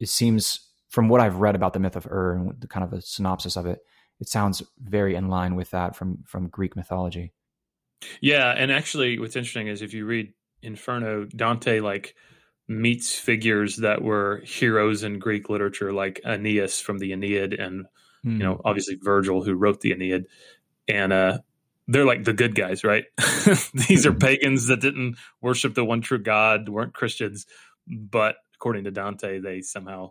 it seems from what I've read about The Myth of Er and the kind of a synopsis of it, it sounds very in line with that from Greek mythology. Yeah, and actually what's interesting is if you read Inferno, Dante like meets figures that were heroes in Greek literature, like Aeneas from the Aeneid and you know, obviously Virgil, who wrote the Aeneid, and they're like the good guys, right? These are pagans that didn't worship the one true God, weren't Christians, but according to Dante, they somehow,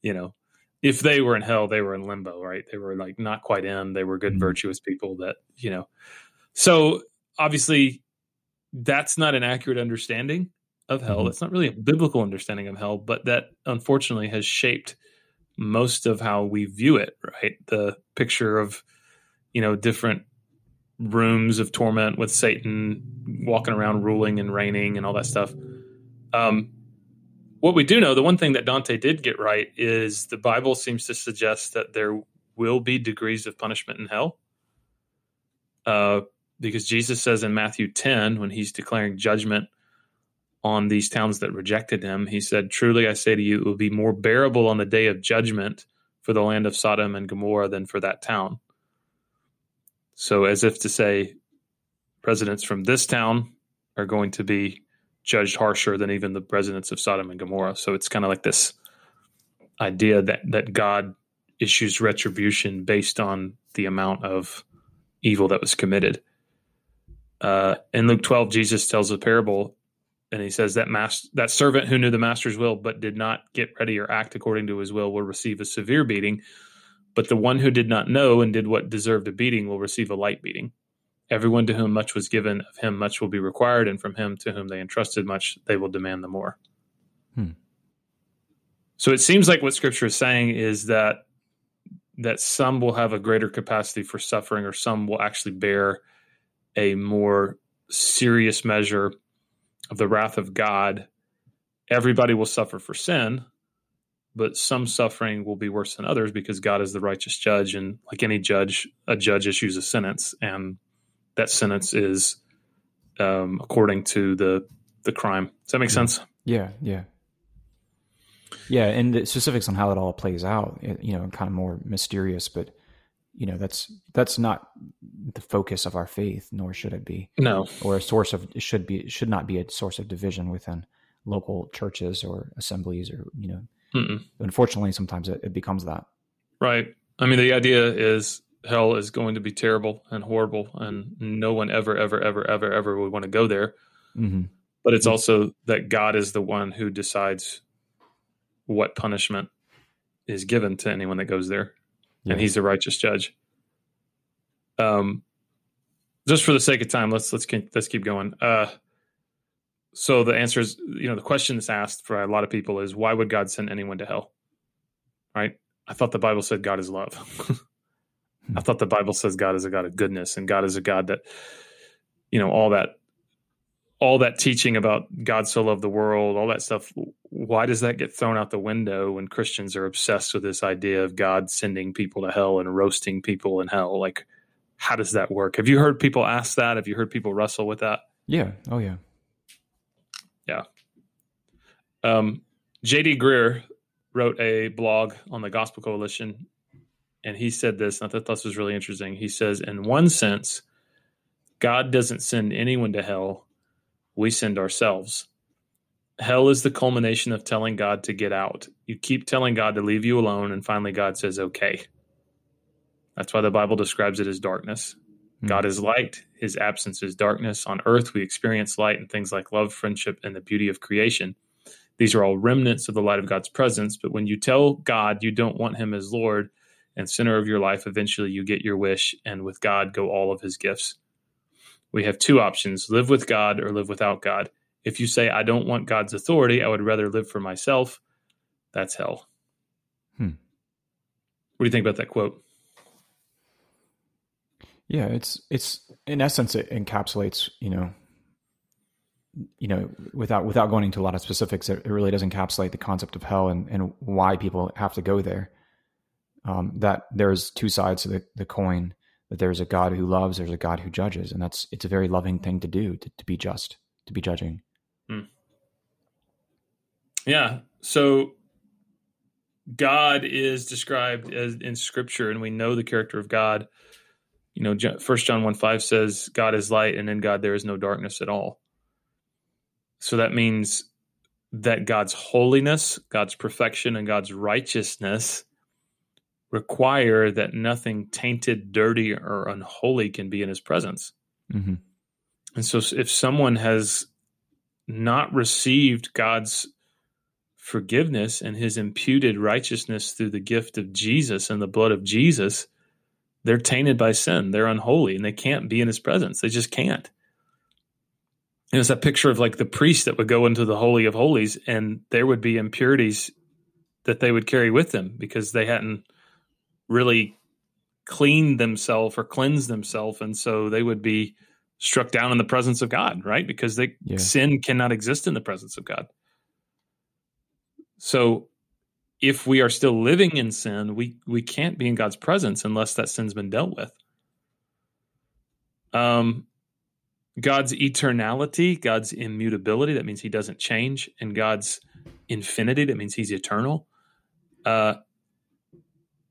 you know, if they were in hell, they were in limbo, right? They were like not quite in, they were good, virtuous people that, you know. So obviously that's not an accurate understanding of hell. It's not really a biblical understanding of hell, but that unfortunately has shaped most of how we view it, right? The picture of, you know, different rooms of torment with Satan walking around ruling and reigning and all that stuff. What we do know, the one thing that Dante did get right is the Bible seems to suggest that there will be degrees of punishment in hell. Because Jesus says in Matthew 10, when he's declaring judgment on these towns that rejected him, he said, "Truly I say to you, it will be more bearable on the day of judgment for the land of Sodom and Gomorrah than for that town." So as if to say, residents from this town are going to be judged harsher than even the residents of Sodom and Gomorrah. So it's kind of like this idea that God issues retribution based on the amount of evil that was committed. In Luke 12, Jesus tells a parable, and he says that servant who knew the master's will but did not get ready or act according to his will receive a severe beating. But the one who did not know and did what deserved a beating will receive a light beating. Everyone to whom much was given, of him much will be required. And from him to whom they entrusted much, they will demand the more. Hmm. So it seems like what Scripture is saying is that some will have a greater capacity for suffering, or some will actually bear a more serious measure of the wrath of God. Everybody will suffer for sin, but some suffering will be worse than others because God is the righteous judge. And like any judge, a judge issues a sentence, and that sentence is according to the crime. Does that make sense? Yeah, yeah. Yeah, and the specifics on how it all plays out, you know, kind of more mysterious, but, you know, that's not the focus of our faith, nor should it be. No. Or a source of, should not be a source of division within local churches or assemblies, or, you know. Mm-mm. Unfortunately, sometimes it becomes that. Right. I mean, the idea is hell is going to be terrible and horrible, and no one ever would want to go there. Mm-hmm. But it's also that God is the one who decides what punishment is given to anyone that goes there. Yeah. And he's a righteous judge. Just for the sake of time, let's keep going. So the answer is, you know, the question that's asked for a lot of people is, why would God send anyone to hell? Right? I thought the Bible said God is love. I thought the Bible says God is a God of goodness, and God is a God that, you know, all that, all that teaching about God so loved the world, all that stuff, why does that get thrown out the window when Christians are obsessed with this idea of God sending people to hell and roasting people in hell? Like, how does that work? Have you heard people ask that? Have you heard people wrestle with that? Yeah. Oh, yeah. Yeah. J.D. Greer wrote a blog on the Gospel Coalition, and he said this, and I thought this was really interesting. He says, in one sense, God doesn't send anyone to hell. We send ourselves. Hell is the culmination of telling God to get out. You keep telling God to leave you alone, and finally God says, okay. That's why the Bible describes it as darkness. Mm-hmm. God is light. His absence is darkness. On earth, we experience light and things like love, friendship, and the beauty of creation. These are all remnants of the light of God's presence. But when you tell God you don't want him as Lord and center of your life, eventually you get your wish, and with God go all of his gifts. We have two options, live with God or live without God. If you say, I don't want God's authority, I would rather live for myself, that's hell. What do you think about that quote? Yeah, it's in essence, it encapsulates, without going into a lot of specifics, it really does encapsulate the concept of hell and why people have to go there. That there's two sides of the coin. That there's a God who loves, there's a God who judges, and it's a very loving thing to do, to be just, to be judging. Mm. Yeah. So God is described as in Scripture, and we know the character of God. 1 John 1:5 says, "God is light, and in God there is no darkness at all." So that means that God's holiness, God's perfection, and God's righteousness require that nothing tainted, dirty, or unholy can be in his presence. Mm-hmm. And so if someone has not received God's forgiveness and his imputed righteousness through the gift of Jesus and the blood of Jesus, they're tainted by sin. They're unholy, and they can't be in his presence. They just can't. And it's that picture of like the priest that would go into the Holy of Holies, and there would be impurities that they would carry with them because they hadn't really clean themselves or cleanse themselves. And so they would be struck down in the presence of God, right? Because sin cannot exist in the presence of God. So if we are still living in sin, we can't be in God's presence unless that sin's been dealt with. God's eternality, God's immutability, that means he doesn't change, and God's infinity, that means he's eternal.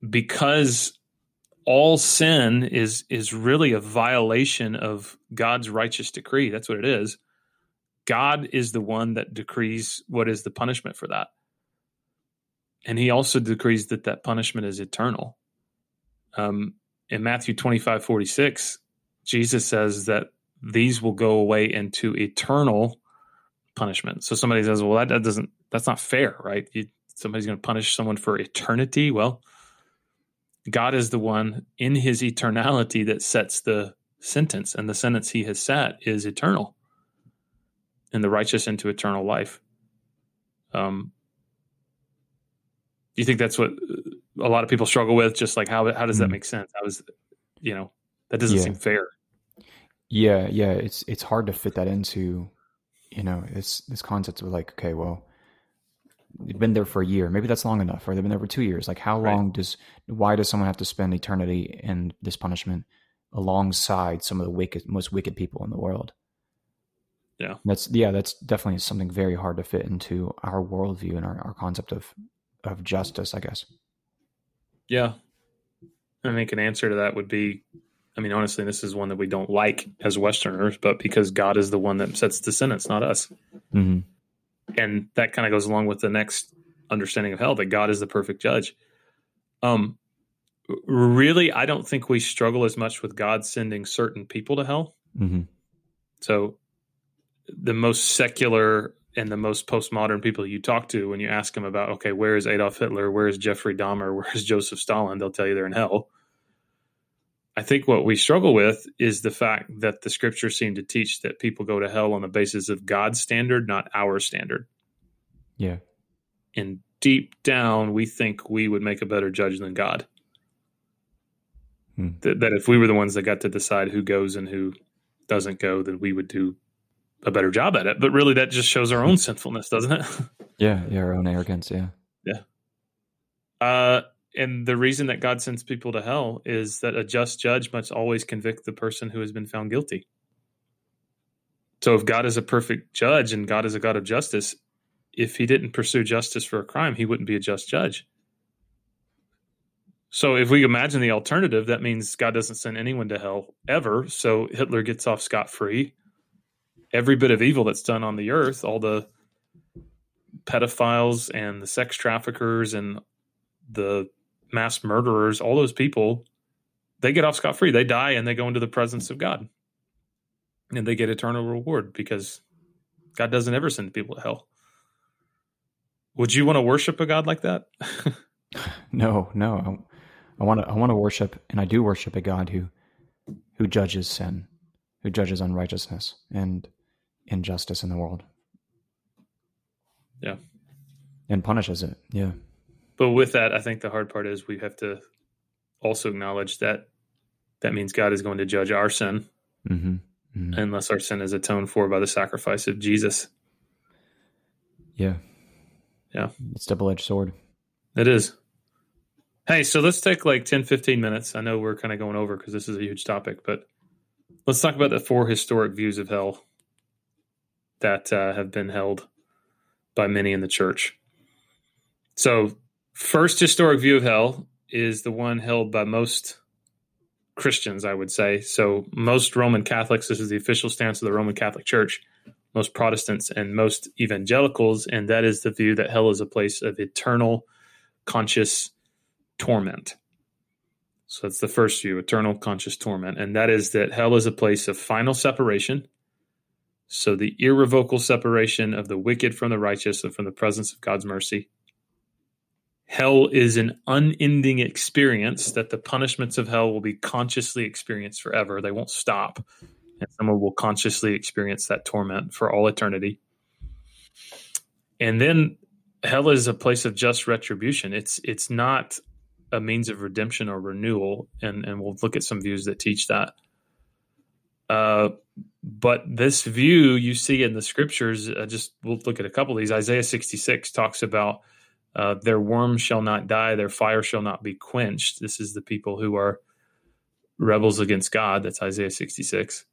Because all sin is really a violation of God's righteous decree. That's what it is. God is the one that decrees what is the punishment for that. And he also decrees that punishment is eternal. In Matthew 25:46, Jesus says that these will go away into eternal punishment. So somebody says, well, that's not fair, right? Somebody's going to punish someone for eternity. Well, God is the one in his eternality that sets the sentence, and the sentence he has set is eternal, and the righteous into eternal life. Do you think that's what a lot of people struggle with? Just like, how does that make sense? That doesn't seem fair. Yeah. Yeah. It's hard to fit that into, this concept of like, okay, well, they've been there for a year. Maybe that's long enough. Or they've been there for 2 years. Like how long why does someone have to spend eternity in this punishment alongside some of the most wicked people in the world? Yeah. That's definitely something very hard to fit into our worldview and our concept of justice, I guess. Yeah. I think an answer to that would be, honestly, this is one that we don't like as Westerners, but because God is the one that sets the sentence, not us. Mm-hmm. And that kind of goes along with the next understanding of hell, that God is the perfect judge. Really, I don't think we struggle as much with God sending certain people to hell. Mm-hmm. So the most secular and the most postmodern people you talk to, when you ask them about, okay, where is Adolf Hitler? Where is Jeffrey Dahmer? Where is Joseph Stalin? They'll tell you they're in hell. I think what we struggle with is the fact that the scriptures seem to teach that people go to hell on the basis of God's standard, not our standard. Yeah. And deep down, we think we would make a better judge than God. That if we were the ones that got to decide who goes and who doesn't go, then we would do a better job at it. But really, that just shows our own sinfulness, doesn't it? Yeah, our own arrogance. Yeah. And the reason that God sends people to hell is that a just judge must always convict the person who has been found guilty. So if God is a perfect judge and God is a God of justice, if he didn't pursue justice for a crime, he wouldn't be a just judge. So if we imagine the alternative, that means God doesn't send anyone to hell ever. So Hitler gets off scot-free. Every bit of evil that's done on the earth, all the pedophiles and the sex traffickers and the mass murderers, all those people, they get off scot-free. They die and they go into the presence of God. And they get eternal reward because God doesn't ever send people to hell. Would you want to worship a God like that? No. I want to worship, and I do worship a God who judges sin, who judges unrighteousness and injustice in the world. Yeah. And punishes it. Yeah. But with that, I think the hard part is we have to also acknowledge that that means God is going to judge our sin. Mm-hmm. Mm-hmm. Unless our sin is atoned for by the sacrifice of Jesus. Yeah. It's a double-edged sword. It is. Hey, so let's take like 10, 15 minutes. I know we're kind of going over because this is a huge topic, but let's talk about the four historic views of hell that have been held by many in the church. So first historic view of hell is the one held by most Christians, I would say. So most Roman Catholics, this is the official stance of the Roman Catholic Church, most Protestants and most evangelicals, and that is the view that hell is a place of eternal conscious torment. So that's the first view, eternal conscious torment, and that is that hell is a place of final separation, so the irrevocable separation of the wicked from the righteous and from the presence of God's mercy. Hell is an unending experience, that the punishments of hell will be consciously experienced forever. They won't stop. And someone will consciously experience that torment for all eternity. And then hell is a place of just retribution. It's not a means of redemption or renewal. And we'll look at some views that teach that. But this view you see in the scriptures, we'll look at a couple of these. Isaiah 66 talks about their worm shall not die, their fire shall not be quenched. This is the people who are rebels against God. That's Isaiah 66.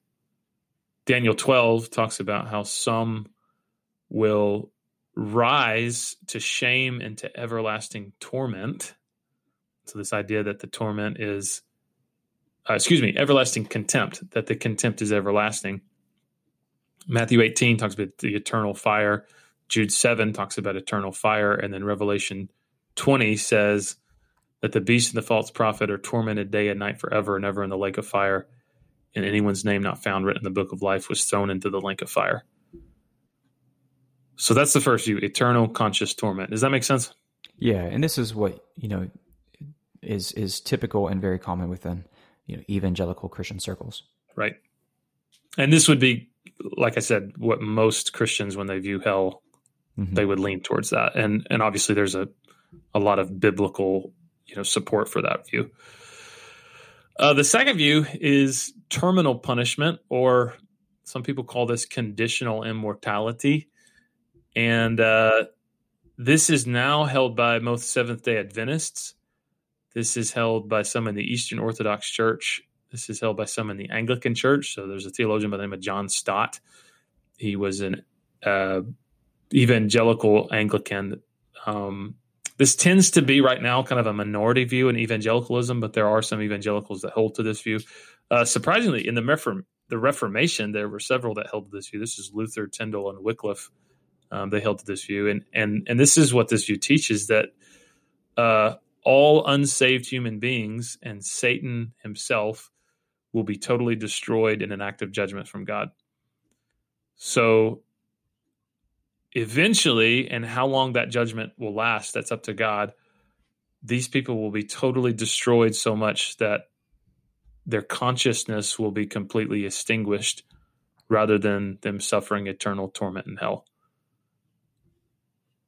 Daniel 12 talks about how some will rise to shame and to everlasting torment. So this idea that the torment is, everlasting contempt, that the contempt is everlasting. Matthew 18 talks about the eternal fire. Jude 7 talks about eternal fire, and then Revelation 20 says that the beast and the false prophet are tormented day and night forever and ever in the lake of fire, and anyone's name not found written in the book of life was thrown into the lake of fire. So that's the first view, eternal conscious torment. Does that make sense? Yeah, and this is what, is typical and very common within, evangelical Christian circles. Right. And this would be, like I said, what most Christians, when they view hell, mm-hmm. they would lean towards that. And obviously there's a lot of biblical, support for that view. The second view is terminal punishment, or some people call this conditional immortality. And this is now held by most Seventh-day Adventists. This is held by some in the Eastern Orthodox Church. This is held by some in the Anglican Church. So there's a theologian by the name of John Stott. He was an evangelical Anglican. This tends to be right now kind of a minority view in evangelicalism, but there are some evangelicals that hold to this view. Surprisingly, in the Reformation, there were several that held to this view. This is Luther, Tyndale, and Wycliffe. They held to this view. And this is what this view teaches, that all unsaved human beings and Satan himself will be totally destroyed in an act of judgment from God. So eventually, and how long that judgment will last, that's up to God. These people will be totally destroyed so much that their consciousness will be completely extinguished rather than them suffering eternal torment in hell.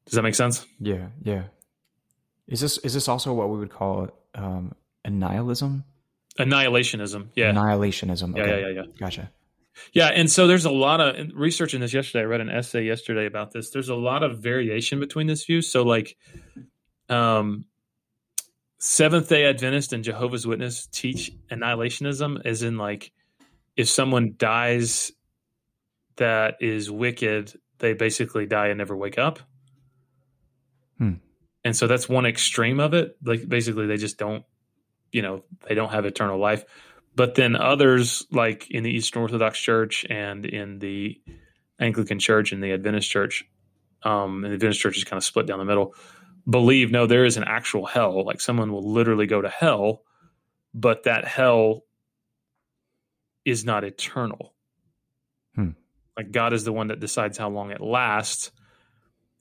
Does that make sense? Yeah. Is this also what we would call a nihilism? Annihilationism, yeah. Annihilationism. Okay. Yeah. Gotcha. Yeah, and so there's a lot of research in this yesterday. I read an essay yesterday about this. There's a lot of variation between this view. So like Seventh-day Adventist and Jehovah's Witness teach annihilationism, as in like if someone dies that is wicked, they basically die and never wake up. And so that's one extreme of it. Like basically they just don't, you know, they don't have eternal life. But then others, like in the Eastern Orthodox Church and in the Anglican Church and the Adventist Church, and the Adventist Church is kind of split down the middle, believe, no, there is an actual hell. Like someone will literally go to hell, but that hell is not eternal. Like God is the one that decides how long it lasts,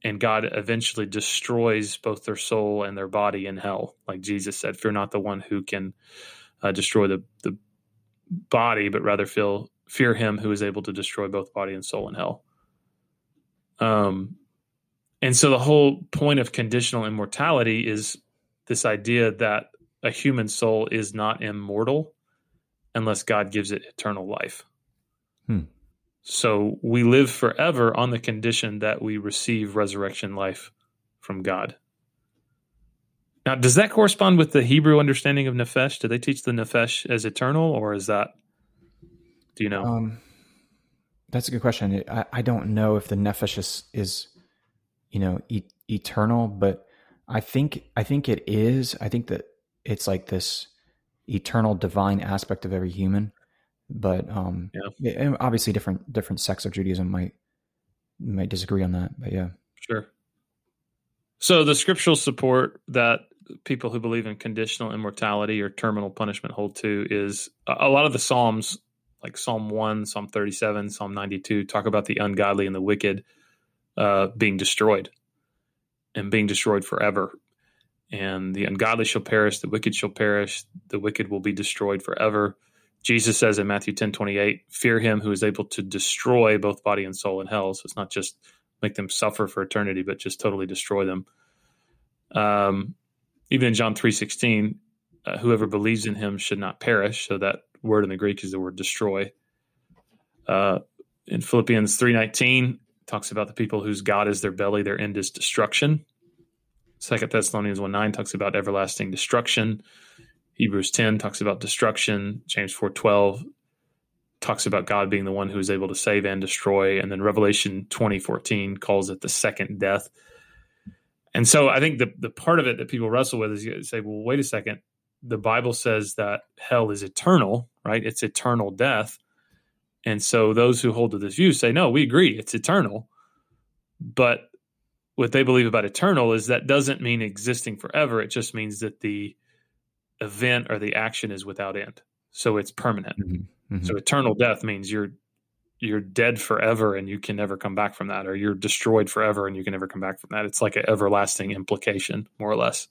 and God eventually destroys both their soul and their body in hell. Like Jesus said, fear not the one who can destroy the body, but rather fear him who is able to destroy both body and soul in hell. And so the whole point of conditional immortality is this idea that a human soul is not immortal unless God gives it eternal life. So we live forever on the condition that we receive resurrection life from God. Now, does that correspond with the Hebrew understanding of Nefesh? Do they teach the Nefesh as eternal, or is that, do you know? That's a good question. I don't know if the Nefesh is you know, eternal, but I think it is. I think that it's like this eternal divine aspect of every human. But obviously different sects of Judaism might disagree on that, but yeah. Sure. So the scriptural support that people who believe in conditional immortality or terminal punishment hold to is a lot of the Psalms, like Psalm 1, Psalm 37, Psalm 92, talk about the ungodly and the wicked being destroyed and being destroyed forever. And the ungodly shall perish, the wicked shall perish, the wicked will be destroyed forever. Jesus says in Matthew 10:28, fear him who is able to destroy both body and soul in hell. So it's not just make them suffer for eternity, but just totally destroy them. Even in John 3:16, whoever believes in him should not perish. So that word in the Greek is the word destroy. In Philippians 3:19, talks about the people whose God is their belly, their end is destruction. 2 Thessalonians 1:9 talks about everlasting destruction. Hebrews 10 talks about destruction. James 4:12 talks about God being the one who is able to save and destroy. And then Revelation 20:14 calls it the second death. And so I think the part of it that people wrestle with is you say, well, wait a second. The Bible says that hell is eternal, right? It's eternal death. And so those who hold to this view say, no, we agree, it's eternal. But what they believe about eternal is that doesn't mean existing forever. It just means that the event or the action is without end. So it's permanent. So eternal death means you're dead forever and you can never come back from that, or you're destroyed forever and you can never come back from that. It's like an everlasting implication, more or less.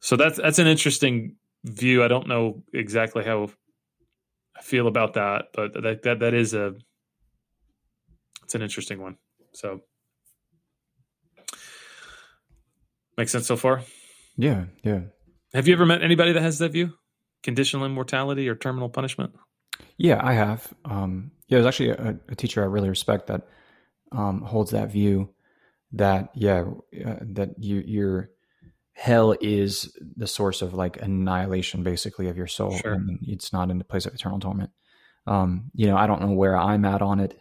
So that's an interesting view. I don't know exactly how I feel about that, but that is it's an interesting one. So makes sense so far? Yeah, yeah. Have you ever met anybody that has that view? Conditional immortality or terminal punishment? Yeah, I have. There's actually a teacher I really respect that holds that view that your hell is the source of like annihilation basically of your soul. Sure. And it's not in the place of eternal torment. I don't know where I'm at on it.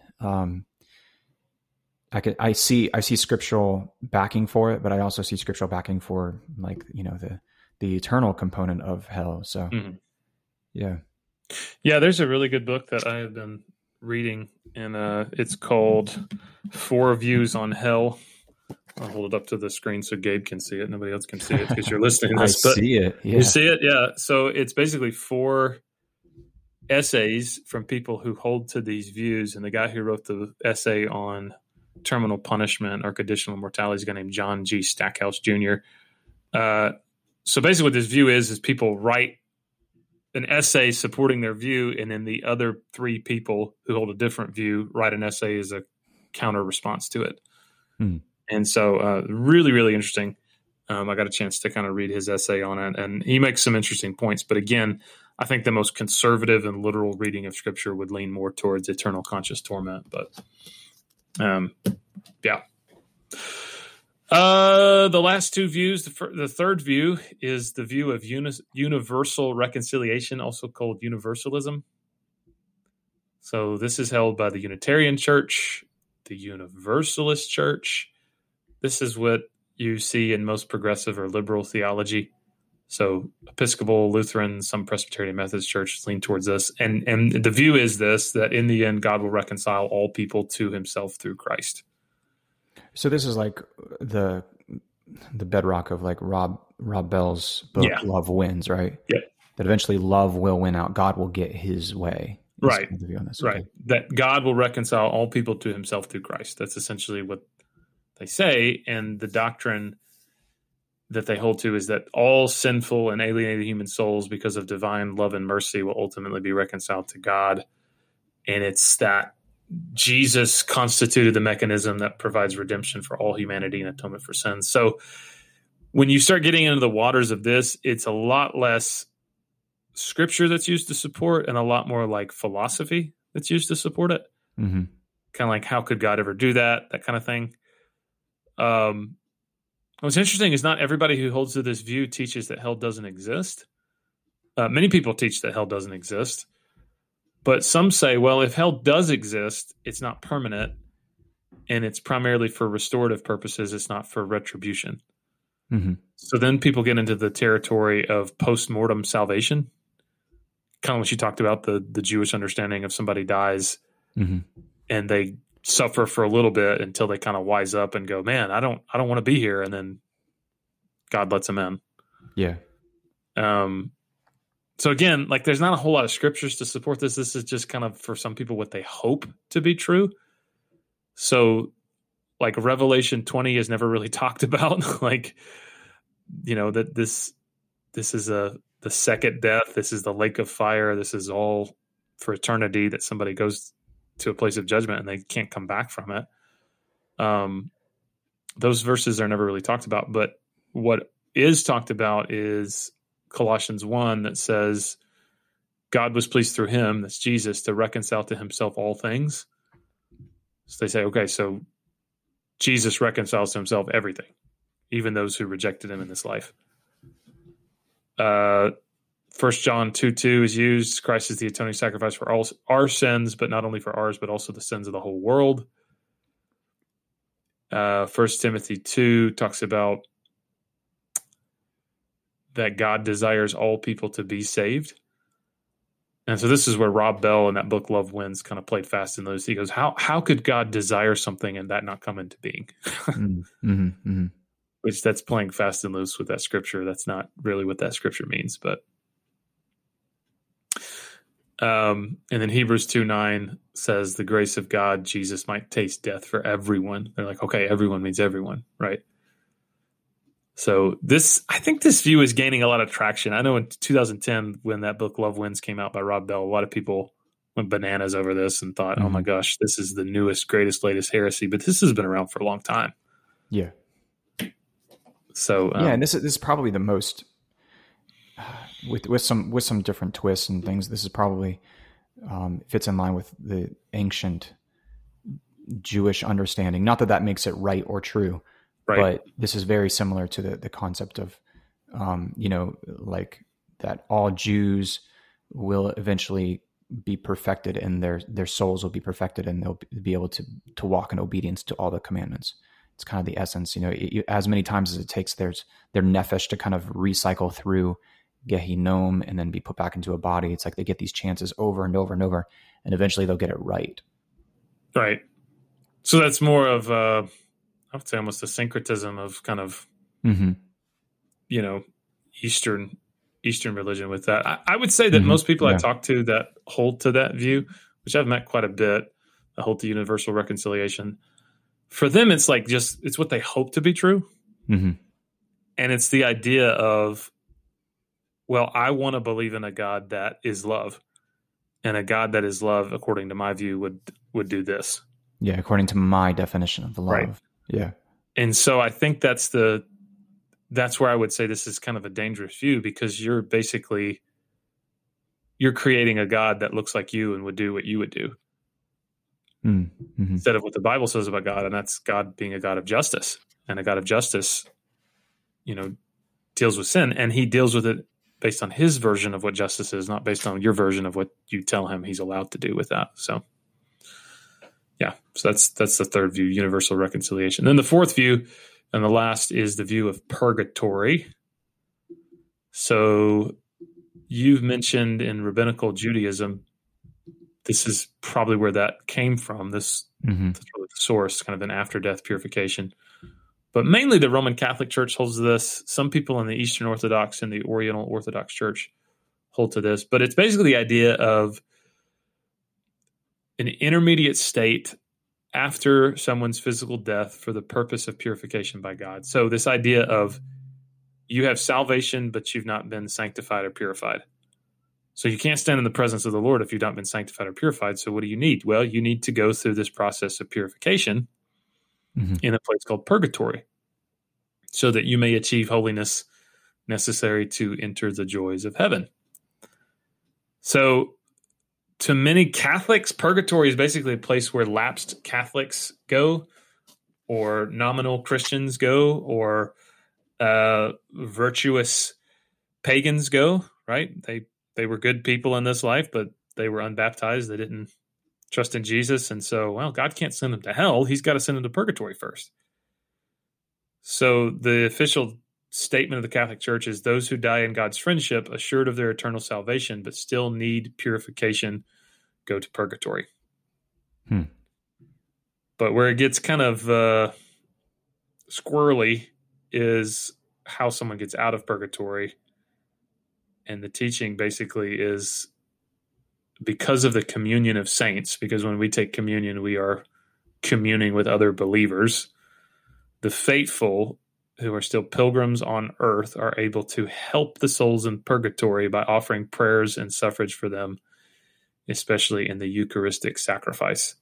I see scriptural backing for it, but I also see scriptural backing for the eternal component of hell. So, yeah. There's a really good book that I have been reading, and it's called "Four Views on Hell." I'll hold it up to the screen so Gabe can see it. Nobody else can see it because you're listening to this. See it. Yeah. You see it, yeah. So it's basically four essays from people who hold to these views, and the guy who wrote the essay on terminal punishment or conditional immortality is a guy named John G. Stackhouse Jr. So basically what this view is people write an essay supporting their view, and then the other three people who hold a different view write an essay as a counter response to it. And so really, really interesting. I got a chance to kind of read his essay on it, and he makes some interesting points. But again, I think the most conservative and literal reading of Scripture would lean more towards eternal conscious torment. But yeah. The last two views, the third view is the view of universal reconciliation, also called universalism. So this is held by the Unitarian Church, the Universalist Church. This is what you see in most progressive or liberal theology. So Episcopal, Lutheran, some Presbyterian Methodist churches lean towards this. And the view is this, that in the end, God will reconcile all people to himself through Christ. So this is like the bedrock of like Rob Bell's book, yeah. Love Wins, right? Yeah. That eventually love will win out. God will get his way. Right. On this, right. Okay. That God will reconcile all people to himself through Christ. That's essentially what they say. And the doctrine that they hold to is that all sinful and alienated human souls, because of divine love and mercy, will ultimately be reconciled to God. And it's that Jesus constituted the mechanism that provides redemption for all humanity and atonement for sins. So when you start getting into the waters of this, it's a lot less Scripture that's used to support and a lot more like philosophy that's used to support it. Mm-hmm. Kind of like, how could God ever do that? That kind of thing. What's interesting is not everybody who holds to this view teaches that hell doesn't exist. Many people teach that hell doesn't exist. But some say, well, if hell does exist, it's not permanent, and it's primarily for restorative purposes. It's not for retribution. Mm-hmm. So then people get into the territory of post-mortem salvation, kind of what you talked about, the Jewish understanding of somebody dies, mm-hmm. and they suffer for a little bit until they kind of wise up and go, man, I don't want to be here. And then God lets them in. Yeah. So again, like, there's not a whole lot of scriptures to support this. This is just kind of, for some people, what they hope to be true. So like Revelation 20 is never really talked about. Like, you know, that this is the second death. This is the lake of fire. This is all for eternity, that somebody goes to a place of judgment and they can't come back from it. Those verses are never really talked about. But what is talked about is Colossians 1 that says God was pleased through him, that's Jesus, to reconcile to himself all things. So they say, okay, so Jesus reconciles to himself everything, even those who rejected him in this life. 1 John 2:2 is used. Christ is the atoning sacrifice for all our sins, but not only for ours, but also the sins of the whole world. 1 Timothy 2 talks about that God desires all people to be saved. And so this is where Rob Bell in that book, Love Wins, kind of played fast and loose. He goes, how could God desire something and that not come into being? Mm-hmm, mm-hmm. Which, that's playing fast and loose with that scripture. That's not really what that scripture means, but. And then Hebrews 2:9 says the grace of God, Jesus might taste death for everyone. They're like, okay, everyone means everyone, right? So I think this view is gaining a lot of traction. I know in 2010, when that book Love Wins came out by Rob Bell, a lot of people went bananas over this and thought, mm-hmm. oh my gosh, this is the newest, greatest, latest heresy. But this has been around for a long time. Yeah. So yeah, and this is probably the most, with some different twists and things, this is probably fits in line with the ancient Jewish understanding. Not that makes it right or true. Right. But this is very similar to the concept of, you know, like that all Jews will eventually be perfected and their souls will be perfected and they'll be able to walk in obedience to all the commandments. It's kind of the essence, you know, as many times as it takes their Nefesh to kind of recycle through Gehinnom and then be put back into a body. It's like they get these chances over and over and over, and eventually they'll get it right. Right. So that's more of I would say almost a syncretism of kind of, mm-hmm. you know, Eastern religion with that. I would say that mm-hmm. most people yeah. I talk to that hold to that view, which I've met quite a bit, that hold to universal reconciliation. For them, it's like it's what they hope to be true. Mm-hmm. And it's the idea of, well, I want to believe in a God that is love. And a God that is love, according to my view, would do this. Yeah, according to my definition of the love. Right. Yeah. And so I think that's where I would say this is kind of a dangerous view, because you're basically you're creating a God that looks like you and would do what you would do instead of what the Bible says about God. And that's God being a God of justice, and a God of justice, you know, deals with sin, and he deals with it based on his version of what justice is, not based on your version of what you tell him he's allowed to do with that. So yeah, so that's the third view, universal reconciliation. Then the fourth view and the last is the view of purgatory. So you've mentioned in rabbinical Judaism, this is probably where that came from. This that's really the source, kind of an after-death purification. But mainly the Roman Catholic Church holds to this. Some people in the Eastern Orthodox and the Oriental Orthodox Church hold to this. But it's basically the idea of an intermediate state after someone's physical death for the purpose of purification by God. So this idea of you have salvation, but you've not been sanctified or purified. So you can't stand in the presence of the Lord if you've not been sanctified or purified. So what do you need? Well, you need to go through this process of purification in a place called purgatory, so that you may achieve holiness necessary to enter the joys of heaven. So to many Catholics, purgatory is basically a place where lapsed Catholics go, or nominal Christians go, or virtuous pagans go, right? They were good people in this life, but they were unbaptized. They didn't trust in Jesus. And so, well, God can't send them to hell. He's got to send them to purgatory first. So the official statement of the Catholic Church is those who die in God's friendship, assured of their eternal salvation, but still need purification, go to purgatory. But where it gets kind of squirrely is how someone gets out of purgatory. And the teaching basically is because of the communion of saints, because when we take communion, we are communing with other believers. The faithful who are still pilgrims on earth are able to help the souls in purgatory by offering prayers and suffrage for them, especially in the Eucharistic sacrifice.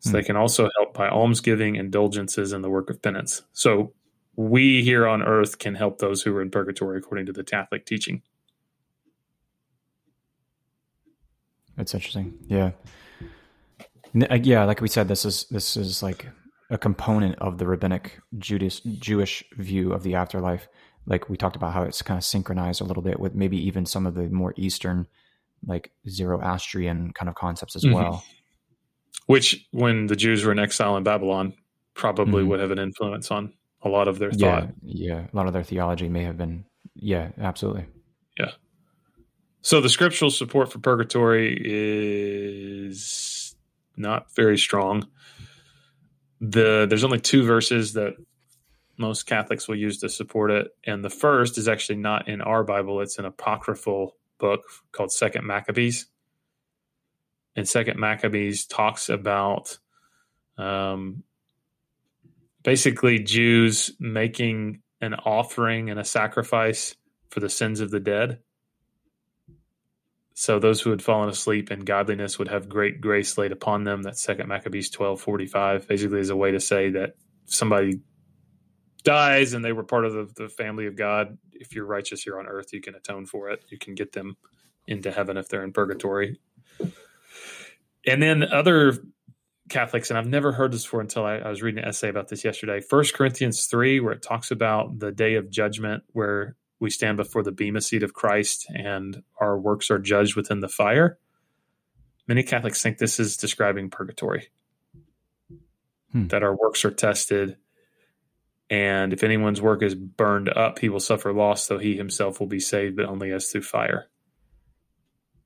So they can also help by almsgiving, indulgences, and the work of penance. So we here on earth can help those who are in purgatory according to the Catholic teaching. That's interesting. Yeah. Yeah. Like we said, this is like a component of the rabbinic Jewish view of the afterlife. Like we talked about how it's kind of synchronized a little bit with maybe even some of the more Eastern, like Zoroastrian kind of concepts as well. Which when the Jews were in exile in Babylon, probably would have an influence on a lot of their thought. Yeah. A lot of their theology may have been. Yeah, absolutely. Yeah. So the scriptural support for purgatory is not very strong. There's only two verses that most Catholics will use to support it. And the first is actually not in our Bible. It's an apocryphal book called Second Maccabees. And Second Maccabees talks about basically Jews making an offering and a sacrifice for the sins of the dead. So those who had fallen asleep in godliness would have great grace laid upon them. That's 2 Maccabees 12:45, basically is a way to say that somebody dies and they were part of the family of God. If you're righteous here on earth, you can atone for it. You can get them into heaven if they're in purgatory. And then other Catholics, and I've never heard this before until I was reading an essay about this yesterday, 1 Corinthians 3, where it talks about the day of judgment where we stand before the Bema Seat of Christ and our works are judged within the fire. Many Catholics think this is describing purgatory, that our works are tested. And if anyone's work is burned up, he will suffer loss, though he himself will be saved, but only as through fire.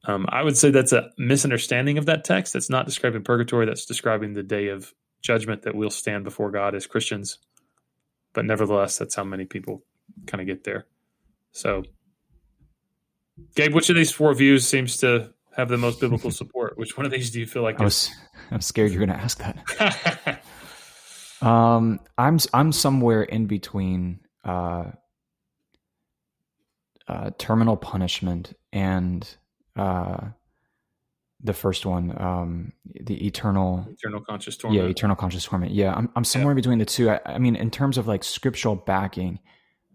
I would say that's a misunderstanding of that text. That's not describing purgatory. That's describing the day of judgment that we'll stand before God as Christians. But nevertheless, that's how many people kind of get there. So, Gabe, which of these four views seems to have the most biblical support? Which one of these do you feel like? I'm scared you're going to ask that. I'm somewhere in between terminal punishment and the first one, the eternal conscious torment. Yeah, eternal conscious torment. Yeah, I'm somewhere in between the two. I mean, in terms of like scriptural backing,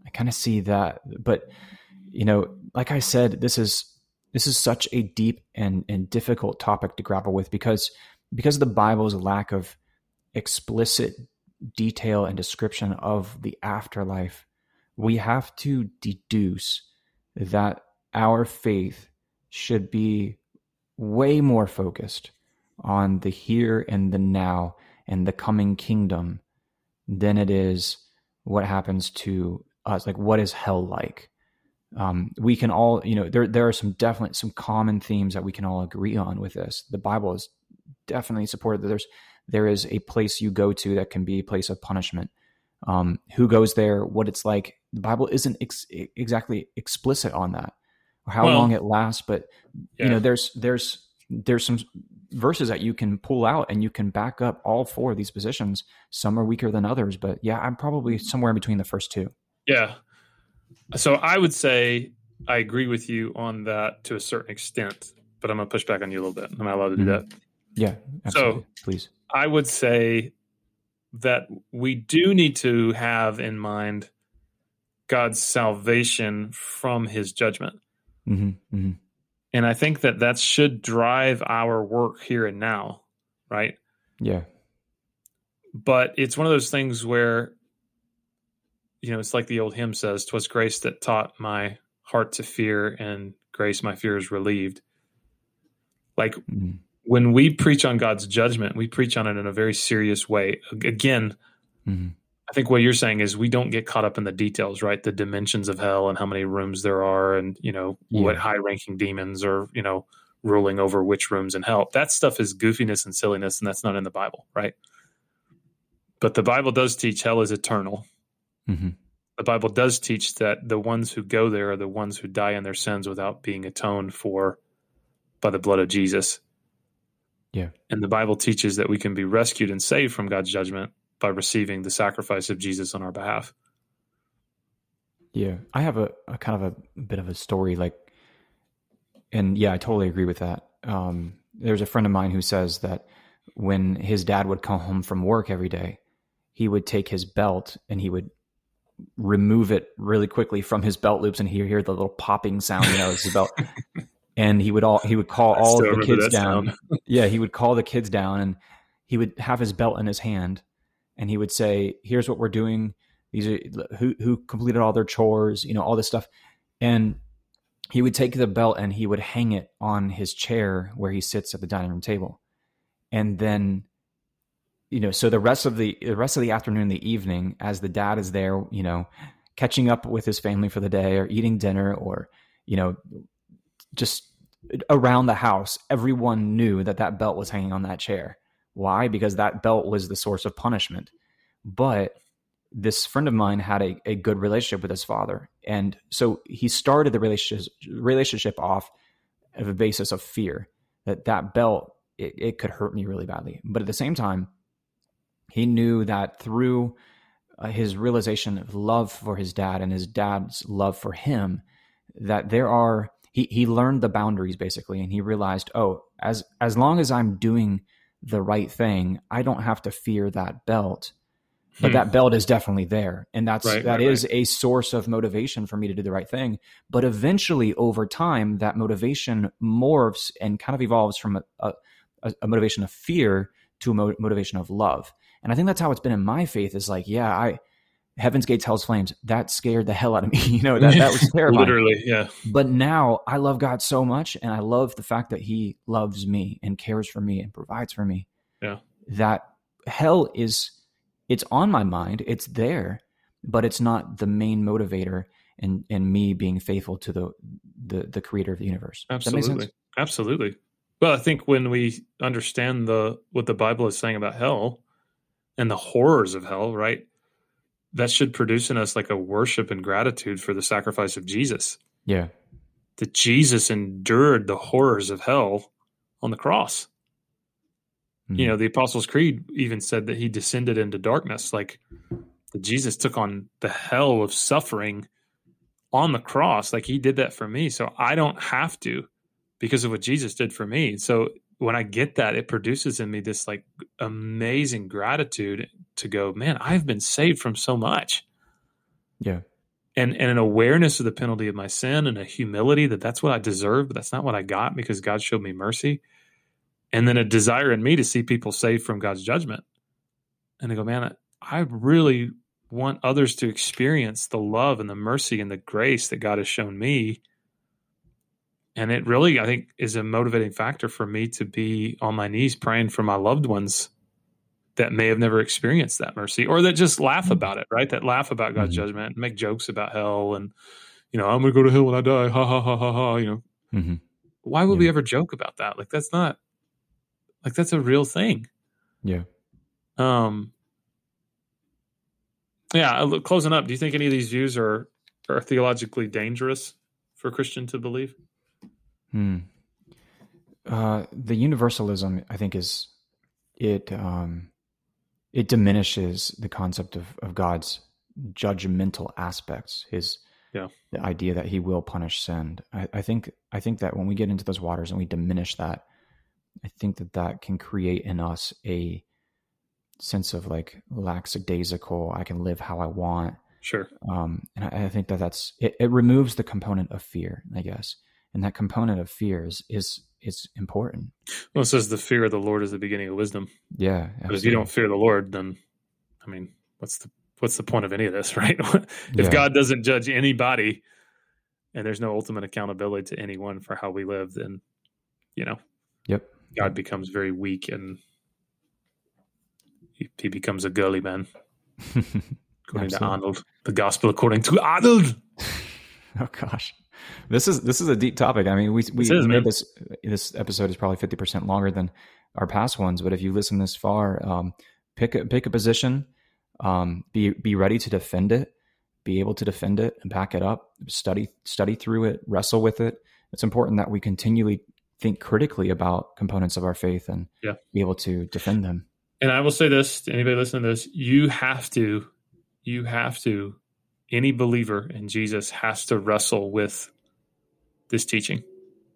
I kind of see that, but you know, like I said, this is This is such a deep and difficult topic to grapple with because of the Bible's lack of explicit detail and description of the afterlife. We have to deduce that our faith should be way more focused on the here and the now and the coming kingdom than it is what happens to us. Like, what is hell like? We can all, there are some common themes that we can all agree on with this. The Bible is definitely supported that there is a place you go to that can be a place of punishment. Who goes there, what it's like. The Bible isn't exactly explicit on that or how long it lasts, but yeah. There's some verses that you can pull out and you can back up all four of these positions. Some are weaker than others, but yeah, I'm probably somewhere in between the first two. Yeah. So I would say I agree with you on that to a certain extent, but I'm going to push back on you a little bit. Am I allowed to do that? Yeah. Absolutely. So please. I would say that we do need to have in mind God's salvation from his judgment. Mm-hmm. Mm-hmm. And I think that should drive our work here and now, right? Yeah. But it's one of those things where, it's like the old hymn says, "'Twas grace that taught my heart to fear, and grace my fears relieved." Like, when we preach on God's judgment, we preach on it in a very serious way. Again, I think what you're saying is we don't get caught up in the details, right? The dimensions of hell and how many rooms there are and, what high-ranking demons are, ruling over which rooms in hell. That stuff is goofiness and silliness, and that's not in the Bible, right? But the Bible does teach hell is eternal. Mm-hmm. The Bible does teach that the ones who go there are the ones who die in their sins without being atoned for by the blood of Jesus. Yeah. And the Bible teaches that we can be rescued and saved from God's judgment by receiving the sacrifice of Jesus on our behalf. Yeah. I have a kind of a bit of a story and yeah, I totally agree with that. There's a friend of mine who says that when his dad would come home from work every day, he would take his belt and he would remove it really quickly from his belt loops, and he'd hear the little popping sound, as his belt. And he would call all the kids down. Yeah, he would call the kids down, and he would have his belt in his hand, and he would say, "Here's what we're doing. These are who completed all their chores, all this stuff." And he would take the belt and he would hang it on his chair where he sits at the dining room table, and then, so the rest of the afternoon, the evening, as the dad is there, catching up with his family for the day, or eating dinner, or just around the house, everyone knew that belt was hanging on that chair. Why? Because that belt was the source of punishment. But this friend of mine had a good relationship with his father. And so he started the relationship off of a basis of fear that belt, it could hurt me really badly. But at the same time, he knew that through his realization of love for his dad and his dad's love for him, that there are... He learned the boundaries, basically, and he realized, oh, as long as I'm doing the right thing, I don't have to fear that belt. But that belt is definitely there, and that is a source of motivation for me to do the right thing. But eventually, over time, that motivation morphs and kind of evolves from a motivation of fear to a motivation of love. And I think that's how it's been in my faith. Is like, yeah, Heaven's Gates, Hell's Flames, that scared the hell out of me. That was terrifying. Literally, yeah. But now I love God so much, and I love the fact that he loves me and cares for me and provides for me. Yeah. That hell it's on my mind, it's there, but it's not the main motivator in me being faithful to the creator of the universe. Absolutely. Does that make sense? Absolutely. Well, I think when we understand what the Bible is saying about hell and the horrors of hell, right? That should produce in us like a worship and gratitude for the sacrifice of Jesus. Yeah. That Jesus endured the horrors of hell on the cross. Mm-hmm. The Apostles' Creed even said that he descended into darkness, like that Jesus took on the hell of suffering on the cross. Like he did that for me. So I don't have to, because of what Jesus did for me. So when I get that, it produces in me this like amazing gratitude to go, man, I've been saved from so much. Yeah. and an awareness of the penalty of my sin and a humility that that's what I deserve, but that's not what I got because God showed me mercy. And then a desire in me to see people saved from God's judgment. And I go, man, I really want others to experience the love and the mercy and the grace that God has shown me. And it really, I think, is a motivating factor for me to be on my knees praying for my loved ones that may have never experienced that mercy, or that just laugh about it, right? That laugh about God's judgment, and make jokes about hell, and, you know, I'm going to go to hell when I die, ha, ha, ha, ha, ha, you know. Mm-hmm. Why would we ever joke about that? Like, that's not, like, that's a real thing. Yeah. Closing up, do you think any of these views are theologically dangerous for a Christian to believe? The universalism, I think, is it diminishes the concept of God's judgmental aspects. The idea that He will punish sin. I think that when we get into those waters and we diminish that, I think that can create in us a sense of like lackadaisical. I can live how I want. Sure. And I think that's it. It removes the component of fear, I guess. And that component of fear is important. Well, it says the fear of the Lord is the beginning of wisdom. Yeah, absolutely. Because if you don't fear the Lord, then, I mean, what's the point of any of this, right? If God doesn't judge anybody, and there's no ultimate accountability to anyone for how we live, then, you know, God becomes very weak, and he becomes a girly man. According to Arnold, the gospel according to Arnold. Oh gosh. This is a deep topic. I mean, this episode is probably 50% longer than our past ones. But if you listen this far, pick a position, be ready to defend it, be able to defend it and back it up, study through it, wrestle with it. It's important that we continually think critically about components of our faith and be able to defend them. And I will say this to anybody listening to this: you have to. Any believer in Jesus has to wrestle with this teaching.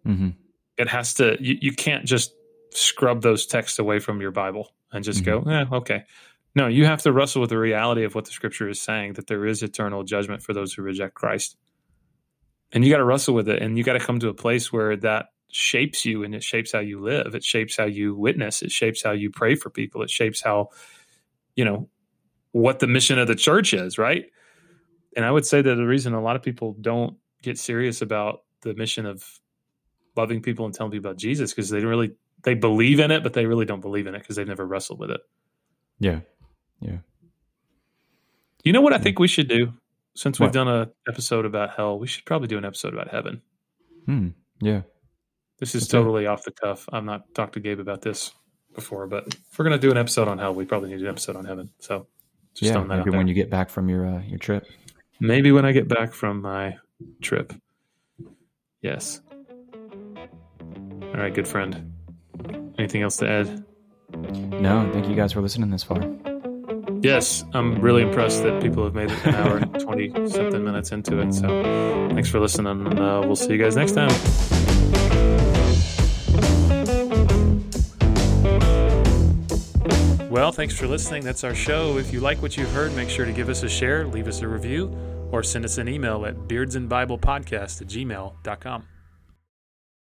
Mm-hmm. It has to, you can't just scrub those texts away from your Bible and just go, okay. No, you have to wrestle with the reality of what the scripture is saying, that there is eternal judgment for those who reject Christ. And you got to wrestle with it, and you got to come to a place where that shapes you, and it shapes how you live. It shapes how you witness. It shapes how you pray for people. It shapes how, you know, what the mission of the church is, right? And I would say that the reason a lot of people don't get serious about the mission of loving people and telling people about Jesus, because they believe in it, but they really don't believe in it because they've never wrestled with it. Yeah. Yeah. You know what I think we should do? Since we've done an episode about hell, we should probably do an episode about heaven. Yeah. This is totally off the cuff. I've not talked to Gabe about this before, but if we're going to do an episode on hell, we probably need an episode on heaven. So just throwing that out there. Maybe when you get back from your trip. Maybe when I get back from my trip. Yes. All right, good friend. Anything else to add? No, thank you guys for listening this far. Yes, I'm really impressed that people have made it an hour and 20-something minutes into it. So thanks for listening, and we'll see you guys next time. Well, thanks for listening. That's our show. If you like what you've heard, make sure to give us a share, leave us a review, or send us an email at beardsandbiblepodcast@gmail.com.